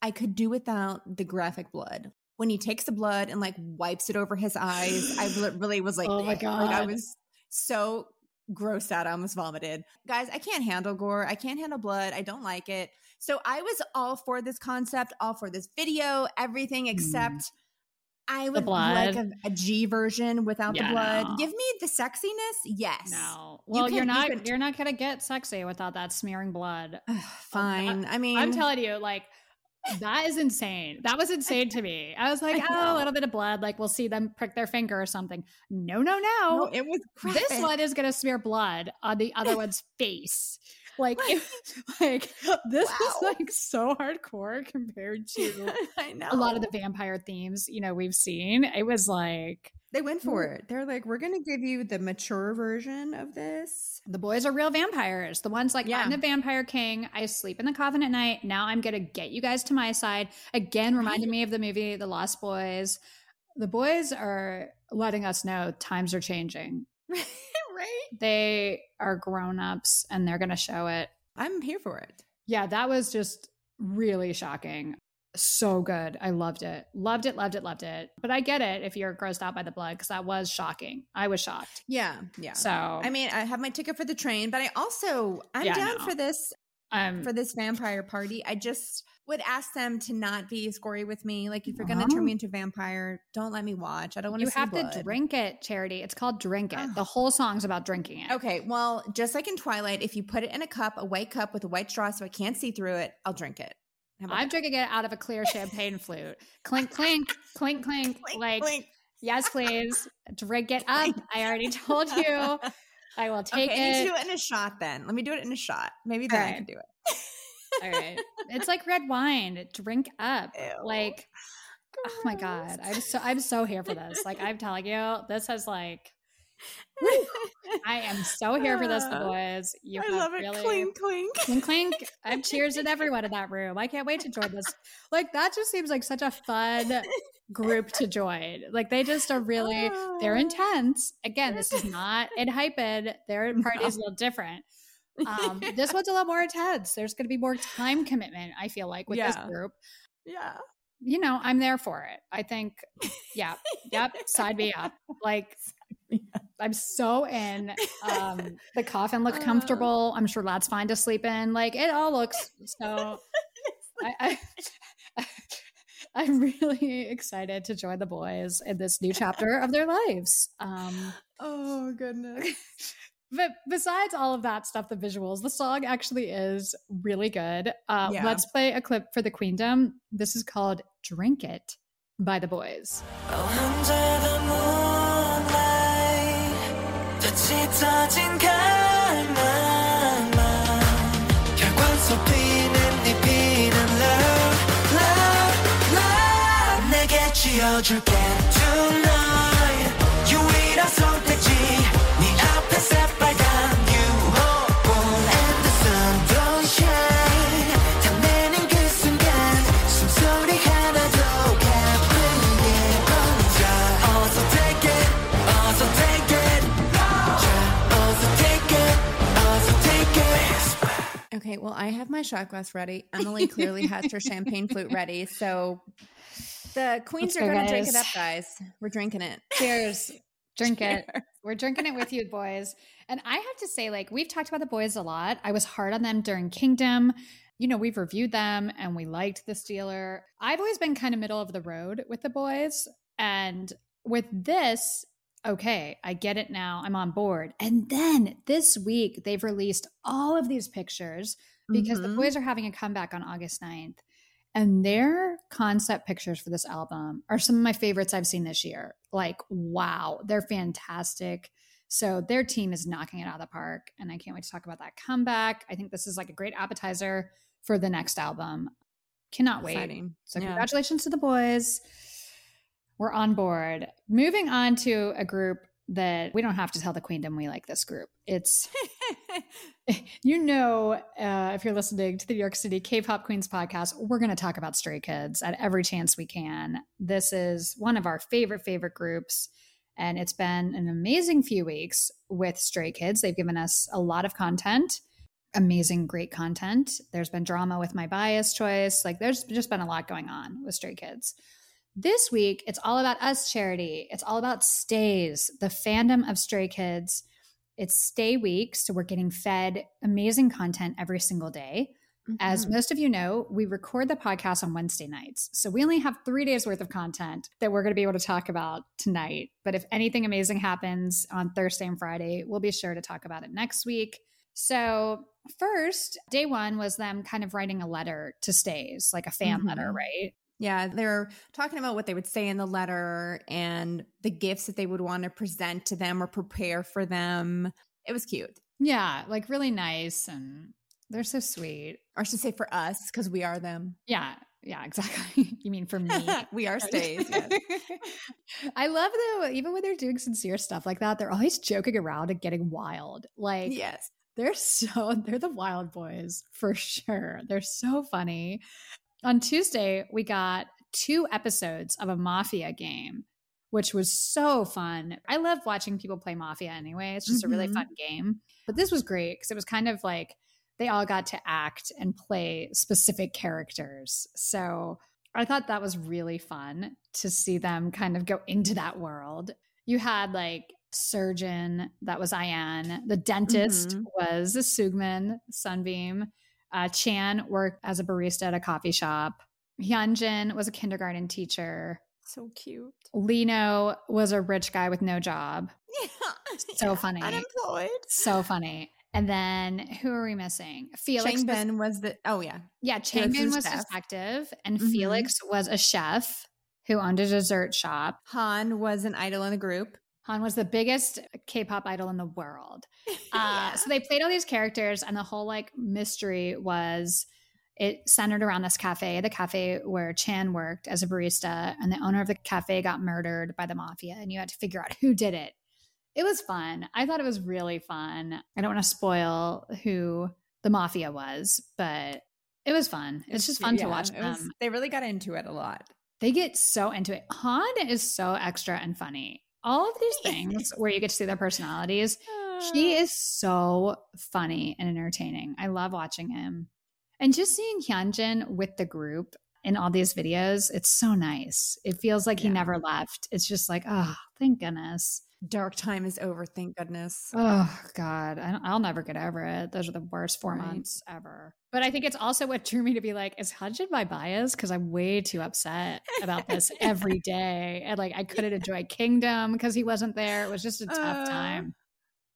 I could do without the graphic blood. When he takes the blood and like wipes it over his eyes, I really was like, oh my God. Like, I was so grossed out. I almost vomited. Guys, I can't handle gore. I can't handle blood. I don't like it. So I was all for this concept, all for this video, everything except mm. I would like a, a G version without yeah, the blood. No. Give me the sexiness. Yes. No. Well, you can, you're not you can... you're not gonna get sexy without that smearing blood. Ugh, fine. I, I mean, I'm telling you, like that is insane. That was insane to me. I was like, I oh, a little bit of blood. Like we'll see them prick their finger or something. No, no, no. no it was graphic. This one is going to smear blood on the other one's face. Like, it, like this wow. was like so hardcore compared to I know. a lot of the vampire themes, you know, we've seen. It was like. They went for it. They're like, we're going to give you the mature version of this. The boys are real vampires. The one's like, yeah. I'm the vampire king. I sleep in the coffin at night. Now I'm going to get you guys to my side. Again, reminded me of the movie, The Lost Boys. The boys are letting us know times are changing. Right? They are grown-ups and they're going to show it. I'm here for it. Yeah, that was just really shocking. So good. I loved it. Loved it, loved it, loved it. But I get it if you're grossed out by the blood because that was shocking. I was shocked. Yeah, yeah. So. I mean, I have my ticket for the train, but I also, I'm yeah, down no. for this, um, for this vampire party. I just would ask them to not be scory with me. Like, if you're uh-huh. going to turn me into a vampire, don't let me watch. I don't want to see blood. You have to drink it, Charity. It's called Drink It. Oh. The whole song's about drinking it. Okay, well, just like in Twilight, if you put it in a cup, a white cup with a white straw so I can't see through it, I'll drink it. I'm that? drinking it out of a clear champagne flute. Clink, clink, clink, clink. Clink, like, clink. Yes, please. Drink it up. I already told you. I will take okay, it. I need to do it in a shot then. Let me do it in a shot. Maybe then right. I can do it. All right. It's like red wine. Drink up. Ew. Like, gross. Oh my God. I'm so, I'm so here for this. Like, I'm telling you, this is like, woo. I am so here for this, the boys. You I love it. Really... Clink, clink. Clink, clink. I'm cheers at everyone in that room. I can't wait to join this. Like, that just seems like such a fun group to join. Like, they just are really, they're intense. Again, this is not in Hyphen. Their party's no. a little different. Um, this one's a little more intense. There's going to be more time commitment, I feel like, with yeah. this group. Yeah. You know, I'm there for it. I think, yeah. Yep. Side me up. Like, I'm so in. Um, the coffin looked comfortable. I'm sure Lad's fine to sleep in. Like, it all looks so. I, I, I'm really excited to join the boys in this new chapter of their lives. Um, oh, goodness. But besides all of that stuff, the visuals, the song actually is really good. Uh, yeah. Let's play a clip for the Queendom. This is called Drink It by the boys. Okay, well, I have my shot glass ready. Emily clearly has her champagne flute ready. So the queens Let's are going to drink it up, guys. We're drinking it. Cheers. Drink Cheers. It. We're drinking it with you, boys. And I have to say, like, we've talked about the boys a lot. I was hard on them during Kingdom. You know, we've reviewed them and we liked the Stealer. I've always been kind of middle of the road with the boys. And with this... okay, I get it now. I'm on board. And then this week, they've released all of these pictures because mm-hmm. the boys are having a comeback on August ninth. And their concept pictures for this album are some of my favorites I've seen this year. Like, wow, they're fantastic. So their team is knocking it out of the park. And I can't wait to talk about that comeback. I think this is like a great appetizer for the next album. Cannot wait. Exciting. So yeah. Congratulations to the boys. We're on board. Moving on to a group that we don't have to tell the queendom we like this group. It's, you know, uh, if you're listening to the New York City K-pop Queens podcast, we're going to talk about Stray Kids at every chance we can. This is one of our favorite, favorite groups. And it's been an amazing few weeks with Stray Kids. They've given us a lot of content, amazing, great content. There's been drama with My Bias Choice. Like, there's just been a lot going on with Stray Kids. This week, it's all about us charity. It's all about stays, the fandom of Stray Kids. It's Stay Week, so we're getting fed amazing content every single day. Mm-hmm. As most of you know, we record the podcast on Wednesday nights, so we only have three days worth of content that we're going to be able to talk about tonight. But if anything amazing happens on Thursday and Friday, we'll be sure to talk about it next week. So first, day one was them kind of writing a letter to Stays, like a fan mm-hmm. letter, right? Yeah, they're talking about what they would say in the letter and the gifts that they would want to present to them or prepare for them. It was cute. Yeah, like really nice. And they're so sweet. Or I should say for us, because we are them. Yeah, yeah, exactly. You mean for me. We are Stays, yes. I love, though, even when they're doing sincere stuff like that, they're always joking around and getting wild. Like, yes, they're so, they're the wild boys for sure. They're so funny. On Tuesday, we got two episodes of a Mafia game, which was so fun. I love watching people play Mafia anyway. It's just mm-hmm. a really fun game. But this was great because it was kind of like they all got to act and play specific characters. So I thought that was really fun to see them kind of go into that world. You had like Surgeon, that was Ayan. The Dentist mm-hmm. was Sugman, Sunbeam. Uh, Chan worked as a barista at a coffee shop. Hyunjin was a kindergarten teacher. So cute. Lino was a rich guy with no job. Yeah. So yeah. funny. Unemployed. So funny. And then who are we missing? Felix. Changbin was, was the, oh yeah. Yeah, Changbin was chef. Detective. And mm-hmm. Felix was a chef who owned a dessert shop. Han was an idol in the group. Han was the biggest K-pop idol in the world. Uh, yeah. So they played all these characters, and the whole like mystery was it centered around this cafe, the cafe where Chan worked as a barista, and the owner of the cafe got murdered by the mafia, and you had to figure out who did it. It was fun. I thought it was really fun. I don't want to spoil who the mafia was, but it was fun. It's, it's just fun yeah, to watch them. Was, they really got into it a lot. They get so into it. Han is so extra and funny. All of these things where you get to see their personalities. He is so funny and entertaining. I love watching him. And just seeing Hyunjin with the group in all these videos, it's so nice. It feels like yeah. he never left. It's just like, oh, thank goodness. Dark time is over, thank goodness. Oh, God. I don't, I'll never get over it. Those are the worst four right. months ever. But I think it's also what drew me to be like, is Hyunjin my bias? Because I'm way too upset about this every day. And like, I couldn't enjoy Kingdom because he wasn't there. It was just a tough uh, time.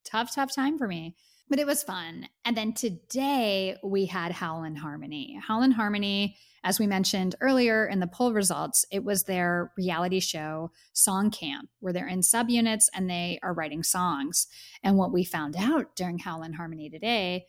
Tough, tough time for me. But it was fun. And then today we had Howl in Harmony. Howl in Harmony, as we mentioned earlier in the poll results, it was their reality show song camp where they're in subunits and they are writing songs. And what we found out during Howl in Harmony today,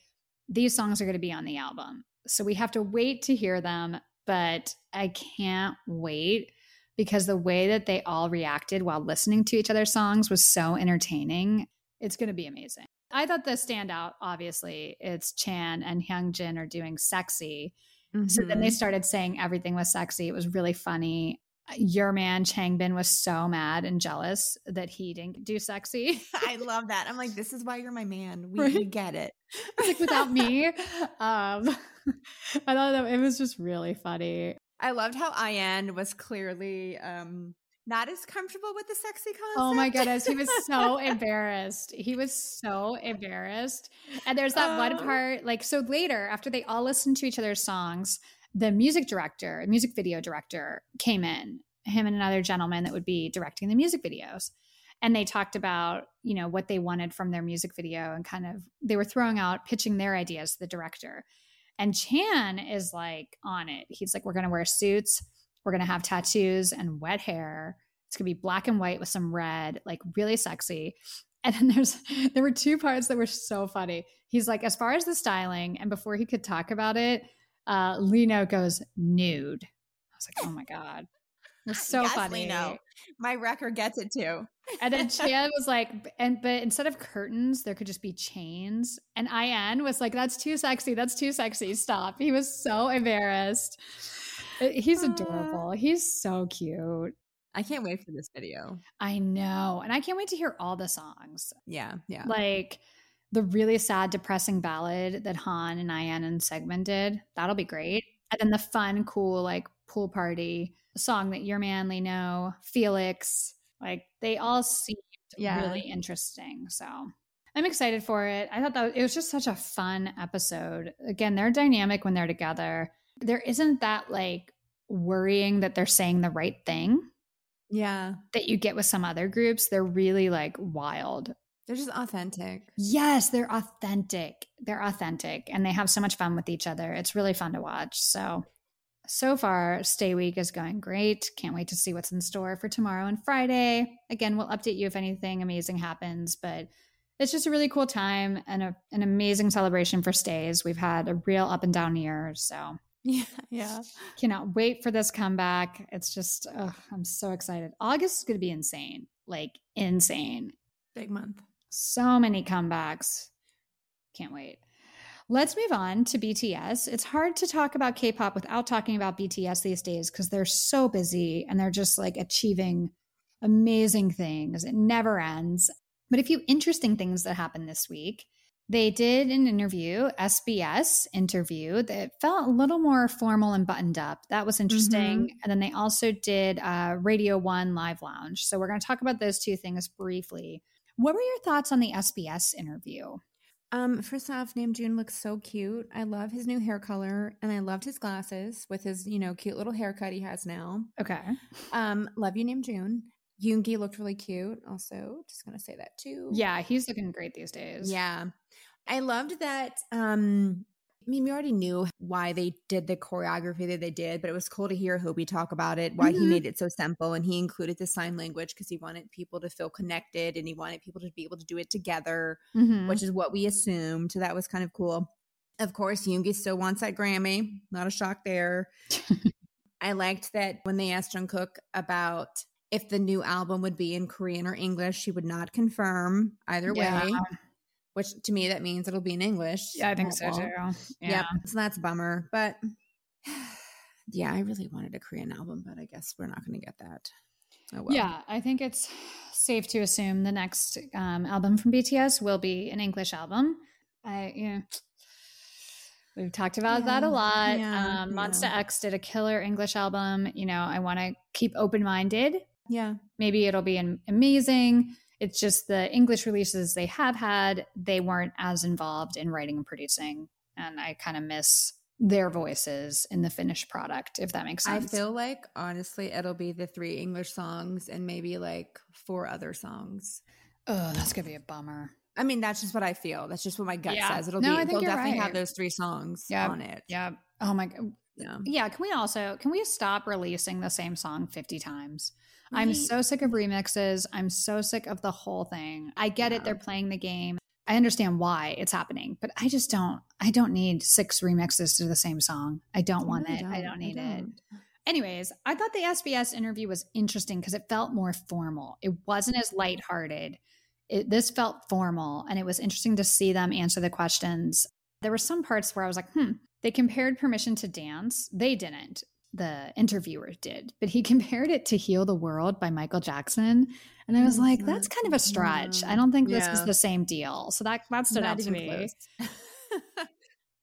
these songs are going to be on the album. So we have to wait to hear them, but I can't wait because the way that they all reacted while listening to each other's songs was so entertaining. It's going to be amazing. I thought the standout, obviously, it's Chan and Hyunjin are doing Sexy. Mm-hmm. So then they started saying everything was sexy. It was really funny. Your man, Changbin, was so mad and jealous that he didn't do Sexy. I love that. I'm like, this is why you're my man. We, right? we get it. It's like, without me. Um, I thought that it was just really funny. I loved how Ayan was clearly... Um, not as comfortable with the sexy concept. Oh my goodness. He was so embarrassed. He was so embarrassed. And there's that oh. one part, like, so later after they all listened to each other's songs, the music director, music video director came in, him and another gentleman that would be directing the music videos. And they talked about, you know, what they wanted from their music video and kind of, they were throwing out, pitching their ideas to the director. And Chan is like on it. He's like, we're going to wear suits. We're going to have tattoos and wet hair. It's going to be black and white with some red, like really sexy. And then there's, there were two parts that were so funny. He's like, as far as the styling, and before he could talk about it, uh, Lino goes nude. I was like, oh my God. It's so yes, funny. Lino. My record gets it too. And then Chan was like, and but instead of curtains, there could just be chains. And Ian was like, that's too sexy. That's too sexy. Stop. He was so embarrassed. He's adorable. Uh, He's so cute. I can't wait for this video. I know. And I can't wait to hear all the songs. Yeah. Yeah. Like the really sad, depressing ballad that Han and Ian and Segmin did. That'll be great. And then the fun, cool, like pool party song that your man, Lino, Felix, like they all seemed yeah. really interesting. So I'm excited for it. I thought that was, it was just such a fun episode. Again, they're dynamic when they're together. There isn't that like worrying that they're saying the right thing. Yeah. That you get with some other groups. They're really like wild. They're just authentic. Yes, they're authentic. They're authentic. And they have so much fun with each other. It's really fun to watch. So, so far, Stay Week is going great. Can't wait to see what's in store for tomorrow and Friday. Again, we'll update you if anything amazing happens, but it's just a really cool time and a, an amazing celebration for Stays. We've had a real up and down year. So yeah, yeah. Cannot wait for this comeback. It's just, ugh, I'm so excited. August is going to be insane, like insane. Big month. So many comebacks. Can't wait. Let's move on to B T S. It's hard to talk about K-pop without talking about B T S these days because they're so busy and they're just like achieving amazing things. It never ends. But a few interesting things that happened this week. They did an interview, S B S interview, that felt a little more formal and buttoned up. That was interesting. Mm-hmm. And then they also did uh, Radio One Live Lounge. So we're going to talk about those two things briefly. What were your thoughts on the S B S interview? Um, first off, Namjoon looks so cute. I love his new hair color, and I loved his glasses with his, you know, cute little haircut he has now. Okay. Um, love you, Namjoon. Yoongi looked really cute also. Just going to say that too. Yeah, he's looking great these days. Yeah. I loved that. Um, I mean, we already knew why they did the choreography that they did, but it was cool to hear Hobie talk about it, why mm-hmm. he made it so simple. And he included the sign language because he wanted people to feel connected and he wanted people to be able to do it together, mm-hmm. which is what we assumed. So that was kind of cool. Of course, Yoongi still wants that Grammy. Not a shock there. I liked that when they asked Jungkook about – if the new album would be in Korean or English, she would not confirm either yeah. way, which to me, that means it'll be in English. Yeah, I think so too. Yeah. Yep. So that's a bummer. But yeah, I really wanted a Korean album, but I guess we're not going to get that. Oh, well. Yeah, I think it's safe to assume the next um, album from B T S will be an English album. I, you know, we've talked about yeah, that a lot. Yeah, um, yeah. Monsta X did a killer English album. You know, I want to keep open-minded. Yeah. Maybe it'll be amazing. It's just the English releases they have had, they weren't as involved in writing and producing. And I kind of miss their voices in the finished product, if that makes sense. I feel like, honestly, it'll be the three English songs and maybe like four other songs. Oh, that's going to be a bummer. I mean, that's just what I feel. That's just what my gut yeah. says. It'll no, be, they'll definitely right. have those three songs yep. on it. Yeah. Oh my God. Yeah. yeah. Can we also, can we stop releasing the same song fifty times? Right. I'm so sick of remixes. I'm so sick of the whole thing. I get yeah. it. They're playing the game. I understand why it's happening, but I just don't, I don't need six remixes to the same song. I don't I want really it. Don't. I don't need I don't. it. Anyways, I thought the S B S interview was interesting because it felt more formal. It wasn't as lighthearted. It, this felt formal, and it was interesting to see them answer the questions. There were some parts where I was like, hmm, they compared Permission to Dance. They didn't. The interviewer did, but he compared it to Heal the World by Michael Jackson. And I was like, that's kind of a stretch. I don't think this yeah. is the same deal. So that, that stood Not out to me.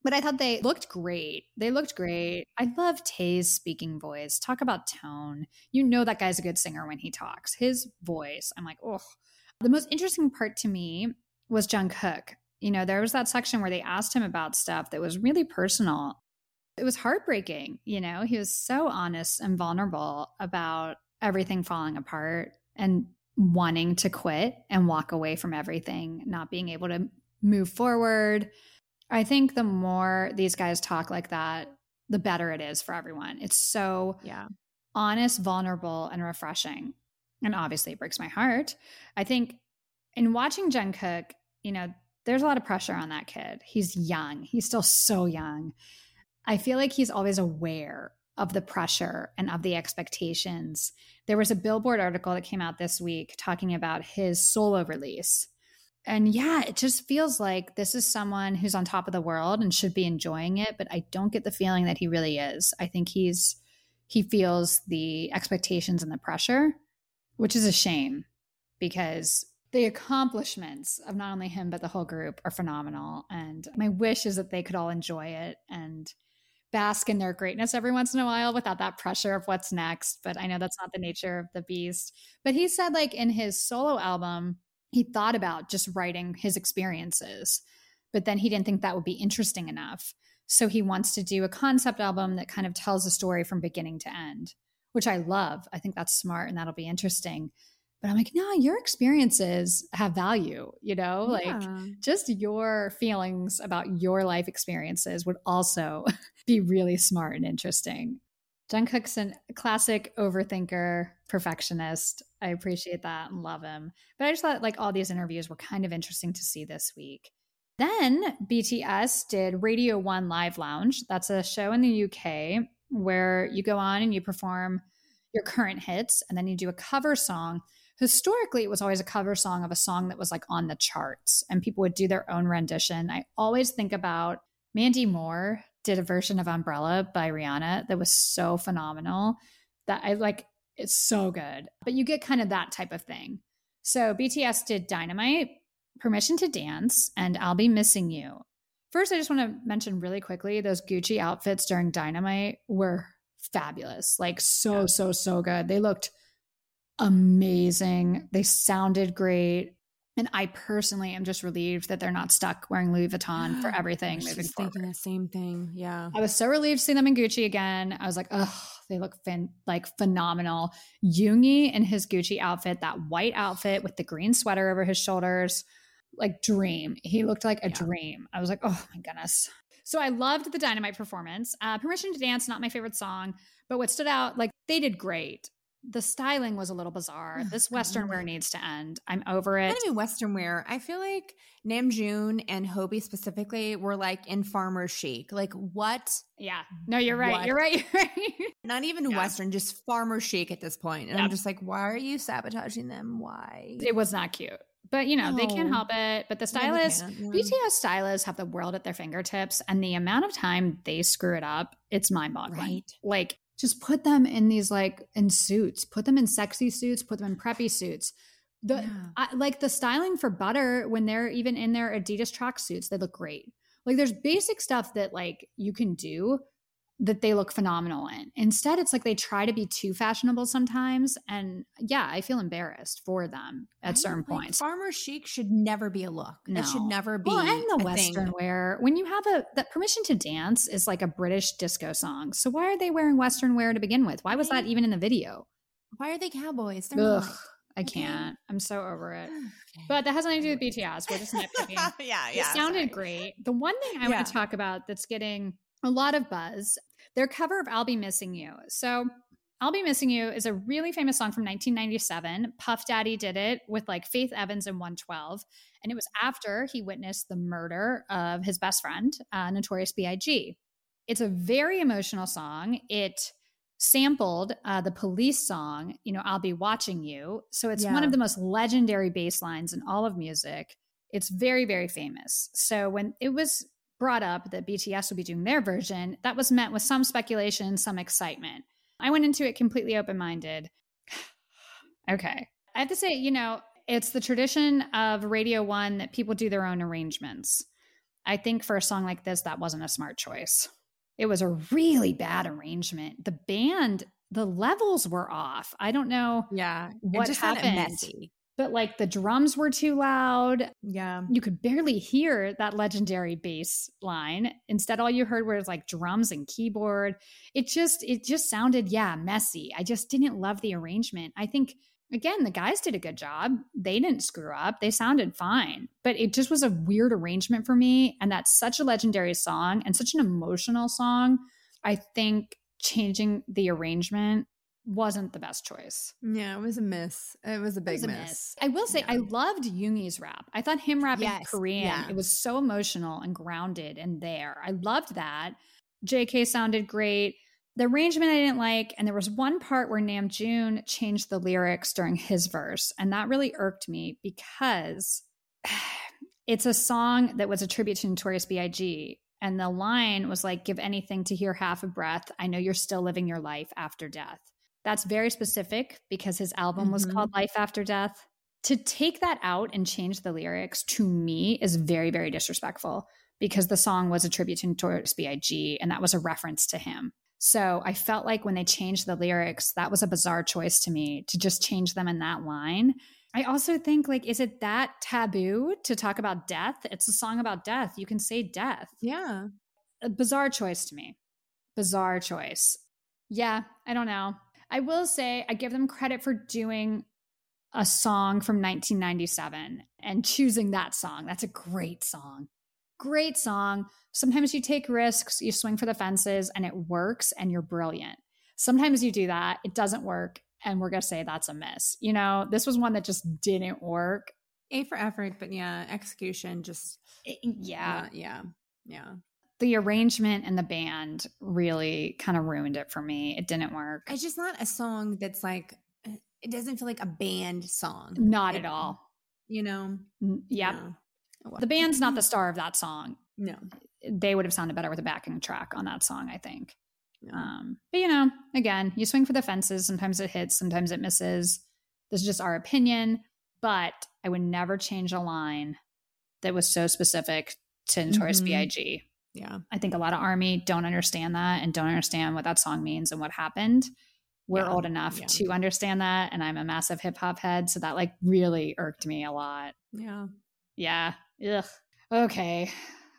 But I thought they looked great. They looked great. I love Tae's speaking voice. Talk about tone. You know that guy's a good singer when he talks. His voice, I'm like, oh. The most interesting part to me was Jungkook. You know, there was that section where they asked him about stuff that was really personal. It was heartbreaking. You know, he was so honest and vulnerable about everything falling apart and wanting to quit and walk away from everything, not being able to move forward. I think the more these guys talk like that, the better it is for everyone. It's so yeah. honest, vulnerable, and refreshing. And obviously it breaks my heart. I think in watching Jin cook, you know, there's a lot of pressure on that kid. He's young. He's still so young. I feel like he's always aware of the pressure and of the expectations. There was a Billboard article that came out this week talking about his solo release. And yeah, it just feels like this is someone who's on top of the world and should be enjoying it, but I don't get the feeling that he really is. I think he's he feels the expectations and the pressure, which is a shame because the accomplishments of not only him, but the whole group are phenomenal. And my wish is that they could all enjoy it and bask in their greatness every once in a while without that pressure of what's next. But I know that's not the nature of the beast. But he said, like, in his solo album, he thought about just writing his experiences, but then he didn't think that would be interesting enough. So he wants to do a concept album that kind of tells a story from beginning to end, which I love. I think that's smart and that'll be interesting. But I'm like, no, your experiences have value, you know, yeah. like just your feelings about your life experiences would also be really smart and interesting. Jungkook's a classic overthinker, perfectionist. I appreciate that and love him. But I just thought like all these interviews were kind of interesting to see this week. Then B T S did Radio One Live Lounge. That's a show in the U K where you go on and you perform your current hits and then you do a cover song. Historically, it was always a cover song of a song that was like on the charts and people would do their own rendition. I always think about Mandy Moore did a version of Umbrella by Rihanna that was so phenomenal that I like, it's so good. But you get kind of that type of thing. So B T S did Dynamite, Permission to Dance, and I'll Be Missing You. First, I just want to mention really quickly, those Gucci outfits during Dynamite were fabulous. Like so, yeah. so, so good. They looked amazing. They sounded great. And I personally am just relieved that they're not stuck wearing Louis Vuitton for everything. I was just thinking the same thing. Yeah. I was so relieved to see them in Gucci again. I was like, oh, they look fin- like phenomenal. Yoongi in his Gucci outfit, that white outfit with the green sweater over his shoulders, like dream. He looked like a yeah. dream. I was like, oh my goodness. So I loved the Dynamite performance. Uh, Permission to Dance, not my favorite song, but what stood out, like they did great. The styling was a little bizarre. This Western wear needs to end. I'm over it. Not even Western wear. I feel like Namjoon and Hobi specifically were like in farmer chic. Like what? Yeah. No, you're right. What? You're right. You're right. Not even yeah. Western, just farmer chic at this point. And yep. I'm just like, why are you sabotaging them? Why? It was not cute. But, you know, no. they can't help it. But the stylists, yeah, yeah. B T S stylists have the world at their fingertips. And the amount of time they screw it up, it's mind-boggling. Right. Like, just put them in these like in suits, put them in sexy suits, put them in preppy suits. The yeah. I, like the styling for Butter when they're even in their Adidas track suits, they look great. Like there's basic stuff that like you can do that they look phenomenal in. Instead, it's like they try to be too fashionable sometimes. And yeah, I feel embarrassed for them at I certain like points. Farmer chic should never be a look. No. It should never be. Well, and the a Western thing. Wear, when you have a, that Permission to Dance is like a British disco song. So why are they wearing Western wear to begin with? Why was that even in the video? Why are they cowboys? They're Ugh, not. I can't. I'm so over it. But that has nothing to do with B T S. We're just nitpicking. yeah, yeah. It sounded sorry. great. The one thing I yeah. want to talk about that's getting a lot of buzz, their cover of I'll Be Missing You. So I'll Be Missing You is a really famous song from nineteen ninety-seven. Puff Daddy did it with like Faith Evans and one twelve. And it was after he witnessed the murder of his best friend, uh, Notorious B I G It's a very emotional song. It sampled uh, the Police song, you know, I'll Be Watching You. So it's yeah. one of the most legendary bass lines in all of music. It's very, very famous. So when it was brought up that B T S would be doing their version, that was met with some speculation, some excitement. I went into it completely open-minded. Okay. I have to say, you know, it's the tradition of Radio One that people do their own arrangements. I think for a song like this, that wasn't a smart choice. It was a really bad arrangement. The band, the levels were off. I don't know yeah, what just happened. Messy. But like the drums were too loud. Yeah. You could barely hear that legendary bass line. Instead, all you heard was like drums and keyboard. It just, it just sounded, yeah, messy. I just didn't love the arrangement. I think again, the guys did a good job. They didn't screw up. They sounded fine. But it just was a weird arrangement for me. And that's such a legendary song and such an emotional song. I think changing the arrangement wasn't the best choice. Yeah, it was a miss. It was a big was a miss. miss. I will say yeah. I loved Yoongi's rap. I thought him rapping yes. Korean, yeah. it was so emotional and grounded and there. I loved that. J K sounded great. The arrangement I didn't like, and there was one part where Namjoon changed the lyrics during his verse, and that really irked me because it's a song that was a tribute to Notorious B I G, and the line was like, give anything to hear half a breath. I know you're still living your life after death. That's very specific because his album mm-hmm. was called Life After Death. To take that out and change the lyrics to me is very, very disrespectful because the song was a tribute to Notorious B I G, and that was a reference to him. So I felt like when they changed the lyrics, that was a bizarre choice to me to just change them in that line. I also think, like, is it that taboo to talk about death? It's a song about death. You can say death. Yeah. A bizarre choice to me. Bizarre choice. Yeah, I don't know. I will say I give them credit for doing a song from nineteen ninety-seven and choosing that song. That's a great song. Great song. Sometimes you take risks, you swing for the fences, and it works, and you're brilliant. Sometimes you do that, it doesn't work, and we're going to say that's a miss. You know, this was one that just didn't work. A for effort, but yeah, execution just... It, yeah. Uh, yeah. Yeah. The arrangement and the band really kind of ruined it for me. It didn't work. It's just not a song that's like... It doesn't feel like a band song. Not it, at all. You know? Yep. Yeah. The band's not the star of that song. No. They would have sounded better with a backing track on that song, I think. No. Um, but, you know, again, you swing for the fences. Sometimes it hits. Sometimes it misses. This is just our opinion. But I would never change a line that was so specific to Notorious mm-hmm. B I G. Yeah. I think a lot of ARMY don't understand that and don't understand what that song means and what happened. We're yeah. old enough yeah. to understand that. And I'm a massive hip hop head. So that, like, really irked me a lot. Yeah. Yeah. Ugh. Okay.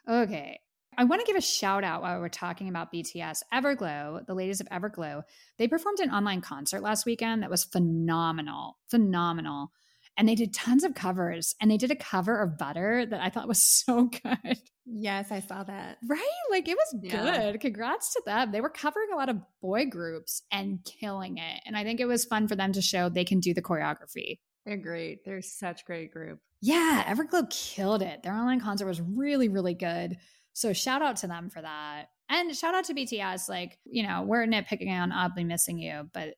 Okay. I want to give a shout out while we're talking about B T S. Everglow, the ladies of Everglow, they performed an online concert last weekend that was phenomenal. Phenomenal. And they did tons of covers. And they did a cover of Butter that I thought was so good. Yes, I saw that. Right? Like, it was yeah. good. Congrats to them. They were covering a lot of boy groups and killing it. And I think it was fun for them to show they can do the choreography. They're great. They're such a great group. Yeah, Everglow killed it. Their online concert was really, really good. So shout out to them for that. And shout out to B T S. Like, you know, we're nitpicking on I'll Be Missing You, but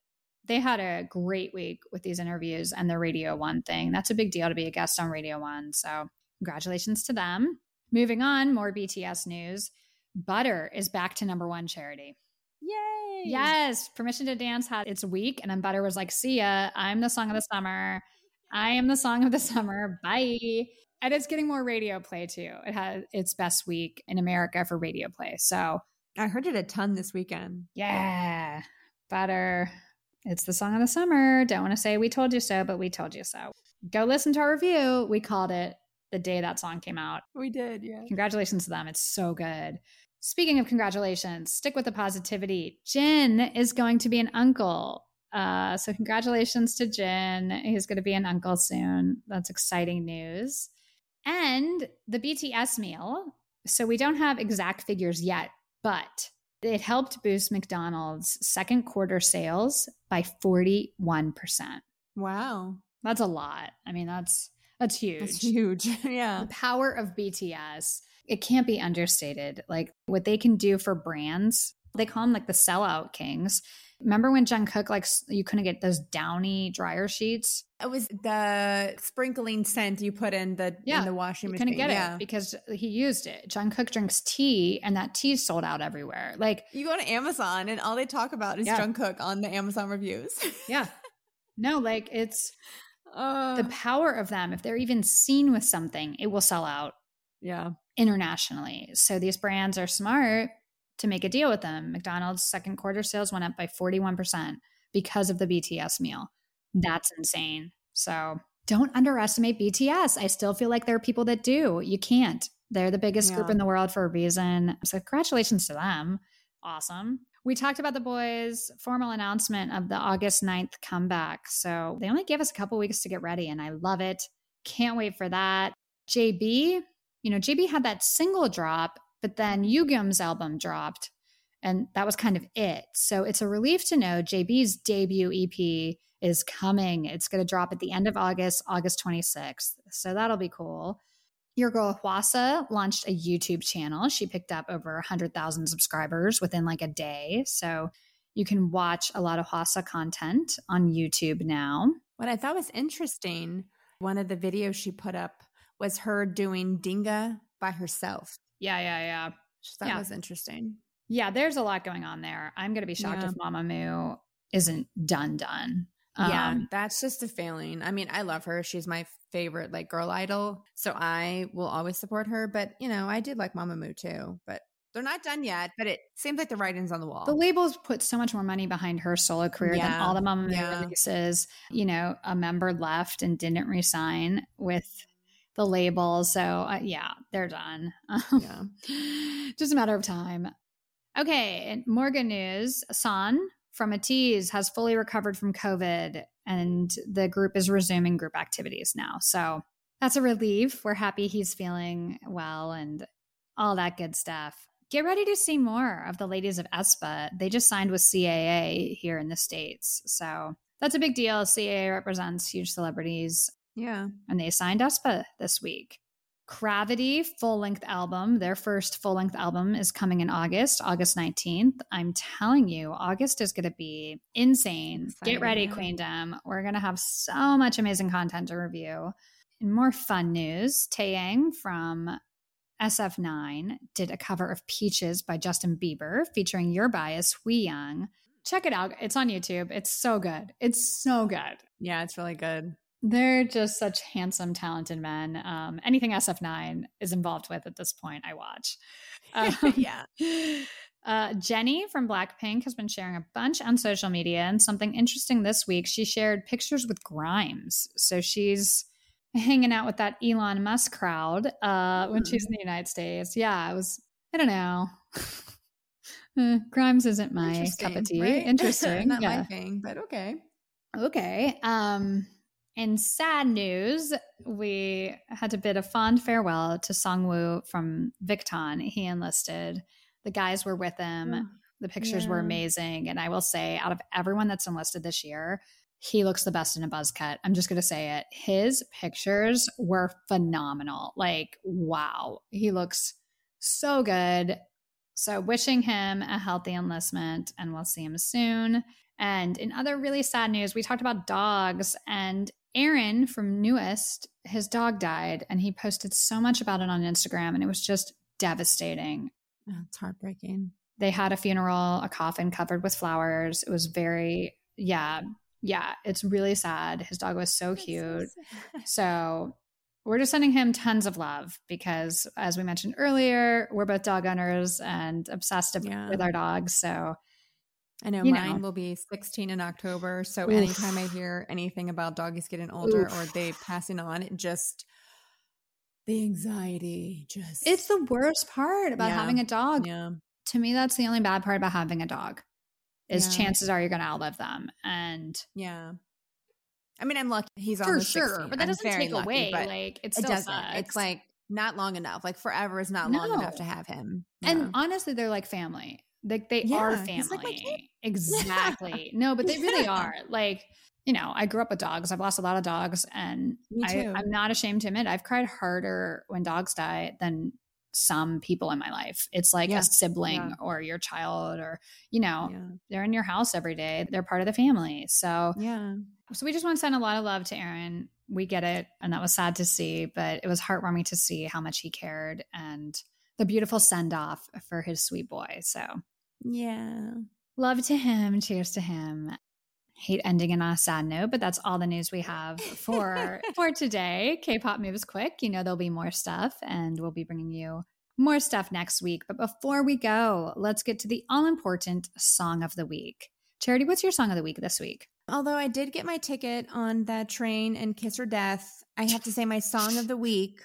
they had a great week with these interviews and the Radio One thing. That's a big deal to be a guest on Radio One. So congratulations to them. Moving on, more B T S news. Butter is back to number one charity. Yay! Yes, Permission to Dance had its week, and then Butter was like, see ya, I'm the song of the summer. I am the song of the summer. Bye. And it's getting more radio play too. It had its best week in America for radio play. So I heard it a ton this weekend. Yeah. Butter. It's the song of the summer. Don't want to say we told you so, but we told you so. Go listen to our review. We called it the day that song came out. We did. Yeah. Congratulations to them. It's so good. Speaking of congratulations, stick with the positivity. Jin is going to be an uncle. Uh, so congratulations to Jin. He's going to be an uncle soon. That's exciting news. And the B T S meal. So we don't have exact figures yet, but it helped boost McDonald's second quarter sales by forty-one percent. Wow. That's a lot. I mean, that's, that's huge. That's huge. Yeah. The power of B T S. It can't be understated. Like, what they can do for brands, they call them like the sellout kings. Remember when Jungkook, like, you couldn't get those Downy dryer sheets? It was the sprinkling scent you put in the yeah, in the washing machine. You couldn't get yeah. it because he used it. Jungkook drinks tea, and that tea sold out everywhere. Like, you go to Amazon, and all they talk about is yeah. Jungkook on the Amazon reviews. yeah. No, like, it's uh, the power of them. If they're even seen with something, it will sell out yeah. internationally. So these brands are smart to make a deal with them. McDonald's second quarter sales went up by forty-one percent because of the B T S meal. That's insane. So don't underestimate B T S. I still feel like there are people that do. You can't. They're the biggest yeah. group in the world for a reason. So congratulations to them. Awesome. we talked about the boys' formal announcement of the August ninth comeback. So they only gave us a couple weeks to get ready, and I love it. Can't wait for that. J B, you know, J B had that single drop, but then Eugum's album dropped, and that was kind of it. So it's a relief to know J B's debut E P is coming. It's going to drop at the end of August, August twenty-sixth. So that'll be cool. Your girl Hwasa launched a YouTube channel. She picked up over one hundred thousand subscribers within like a day. So you can watch a lot of Hwasa content on YouTube now. What I thought was interesting, one of the videos she put up was her doing Dinga by herself. Yeah, yeah, yeah. That yeah. was interesting. Yeah, there's a lot going on there. I'm going to be shocked yeah. if Mamamoo isn't done done. Yeah, um, that's just a failing. I mean, I love her. She's my favorite like girl idol. So I will always support her. But, you know, I did like Mamamoo too. But they're not done yet. But it seems like the writing's on the wall. The labels put so much more money behind her solo career yeah. than all the Mamamoo yeah. releases. You know, a member left and didn't resign with the label. So, uh, yeah, they're done. Yeah. Just a matter of time. Okay, more good news. Son from a tease has fully recovered from COVID, and the group is resuming group activities now. So that's a relief. We're happy he's feeling well and all that good stuff. Get ready to see more of the ladies of aespa. They just signed with C A A here in the States. So that's a big deal. C A A represents huge celebrities. Yeah. And they signed aespa this week. Gravity full-length album, their first full-length album, is coming in August, August nineteenth. I'm telling you, August is going to be insane. Exciting. Get ready, Queendom. We're going to have so much amazing content to review. And more fun news, Taeyang from S F nine did a cover of Peaches by Justin Bieber featuring Your Bias, Wheeyoung. Check it out. It's on YouTube. It's so good. It's so good. Yeah, it's really good. They're just such handsome, talented men. Um, anything S F nine is involved with at this point, I watch. Um, yeah. Uh, Jennie from Blackpink has been sharing a bunch on social media, and something interesting this week, she shared pictures with Grimes. So she's hanging out with that Elon Musk crowd uh, when mm-hmm. she's in the United States. Yeah, it was, I don't know. uh, Grimes isn't my cup of tea. Right? Interesting. Not yeah. my thing, but okay. Okay. Um, In sad news, we had to bid a fond farewell to Sungwoo from Victon. He enlisted. The guys were with him. Yeah. The pictures yeah. were amazing. And I will say, out of everyone that's enlisted this year, he looks the best in a buzz cut. I'm just going to say it. His pictures were phenomenal. Like, wow. He looks so good. So wishing him a healthy enlistment, and we'll see him soon. And in other really sad news, we talked about dogs, and Aaron from Newest, his dog died, and he posted so much about it on Instagram, and it was just devastating. Oh, it's heartbreaking. They had a funeral, a coffin covered with flowers. It was very, yeah, yeah, it's really sad. His dog was so That's cute. So, so we're just sending him tons of love because, as we mentioned earlier, we're both dog owners and obsessed yeah. with our dogs. So I know you mine know. will be sixteen in October. So Oof. anytime I hear anything about doggies getting older Oof. or they passing on, it just the anxiety just it's the worst part about yeah. having a dog. Yeah. To me, that's the only bad part about having a dog is yeah. chances are you're going to outlive them. And yeah, I mean, I'm lucky he's on for the sure, sixteen. But that I'm doesn't take lucky, away. Like it still it doesn't. Sucks. It's like not long enough. Like forever is not no. long enough to have him. Yeah. And honestly, they're like family. Like they, they yeah, are family. Like, like, exactly. No, but they really are. Like, you know, I grew up with dogs. I've lost a lot of dogs, and I, I'm not ashamed to admit I've cried harder when dogs die than some people in my life. It's like yeah. a sibling yeah. or your child, or, you know, yeah. they're in your house every day. They're part of the family. So yeah. So we just want to send a lot of love to Aaron. We get it. And that was sad to see, but it was heartwarming to see how much he cared and the beautiful send off for his sweet boy. So yeah. Love to him. Cheers to him. Hate ending on a sad note, but that's all the news we have for for today. K-pop moves quick. You know there'll be more stuff, and we'll be bringing you more stuff next week. But before we go, let's get to the all-important song of the week. Charity, what's your song of the week this week? Although I did get my ticket on the train and Kiss or Death, I have to say my song of the week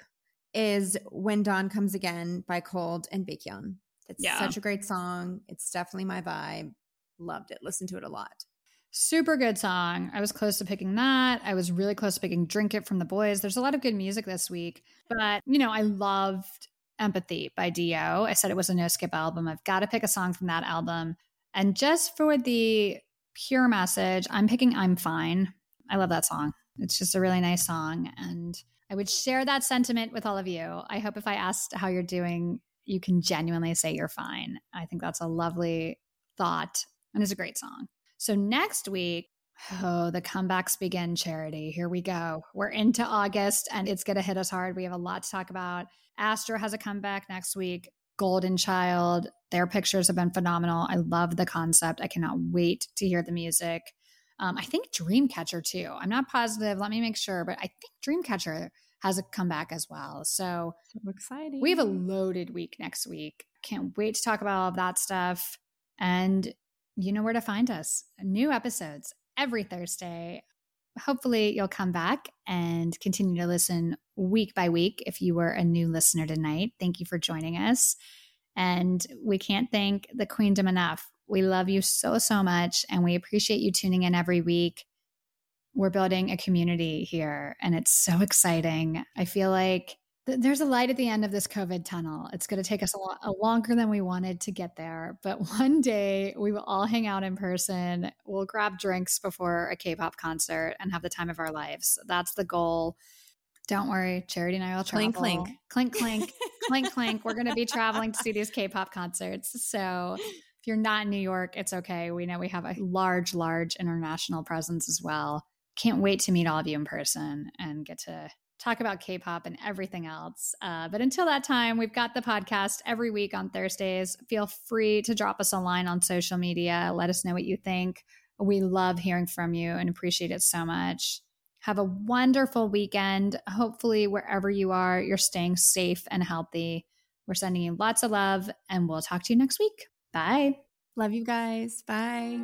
is When Dawn Comes Again by Colde and Baekhyun. It's yeah. such a great song. It's definitely my vibe. Loved it. Listened to it a lot. Super good song. I was close to picking that. I was really close to picking Drink It from the Boys. There's a lot of good music this week. But, you know, I loved Empathy by D O I said it was a no-skip album. I've got to pick a song from that album. And just for the pure message, I'm picking I'm Fine. I love that song. It's just a really nice song. And I would share that sentiment with all of you. I hope if I asked how you're doing, you can genuinely say you're fine. I think that's a lovely thought. And it's a great song. So next week, oh, the Comebacks Begin charity. Here we go. We're into August and it's going to hit us hard. We have a lot to talk about. Astra has a comeback next week. Golden Child. Their pictures have been phenomenal. I love the concept. I cannot wait to hear the music. Um, I think Dreamcatcher too. I'm not positive. Let me make sure. But I think Dreamcatcher has a comeback as well. So, so exciting. We have a loaded week next week. Can't wait to talk about all of that stuff. And you know where to find us. New episodes every Thursday. Hopefully you'll come back and continue to listen week by week. If you were a new listener tonight, thank you for joining us. And we can't thank the Queendom enough. We love you so, so much. And we appreciate you tuning in every week. We're building a community here and it's so exciting. I feel like th- there's a light at the end of this COVID tunnel. It's going to take us a lot longer than we wanted to get there. But one day we will all hang out in person. We'll grab drinks before a K-pop concert and have the time of our lives. That's the goal. Don't worry. Charity and I will travel. Clink, clink. Clink, clink. Clink, clink. We're going to be traveling to see these K-pop concerts. So if you're not in New York, it's okay. We know we have a large, large international presence as well. Can't wait to meet all of you in person and get to talk about K-pop and everything else. Uh, but until that time, we've got the podcast every week on Thursdays. Feel free to drop us a line on social media. Let us know what you think. We love hearing from you and appreciate it so much. Have a wonderful weekend. Hopefully, wherever you are, you're staying safe and healthy. We're sending you lots of love and we'll talk to you next week. Bye. Love you guys. Bye.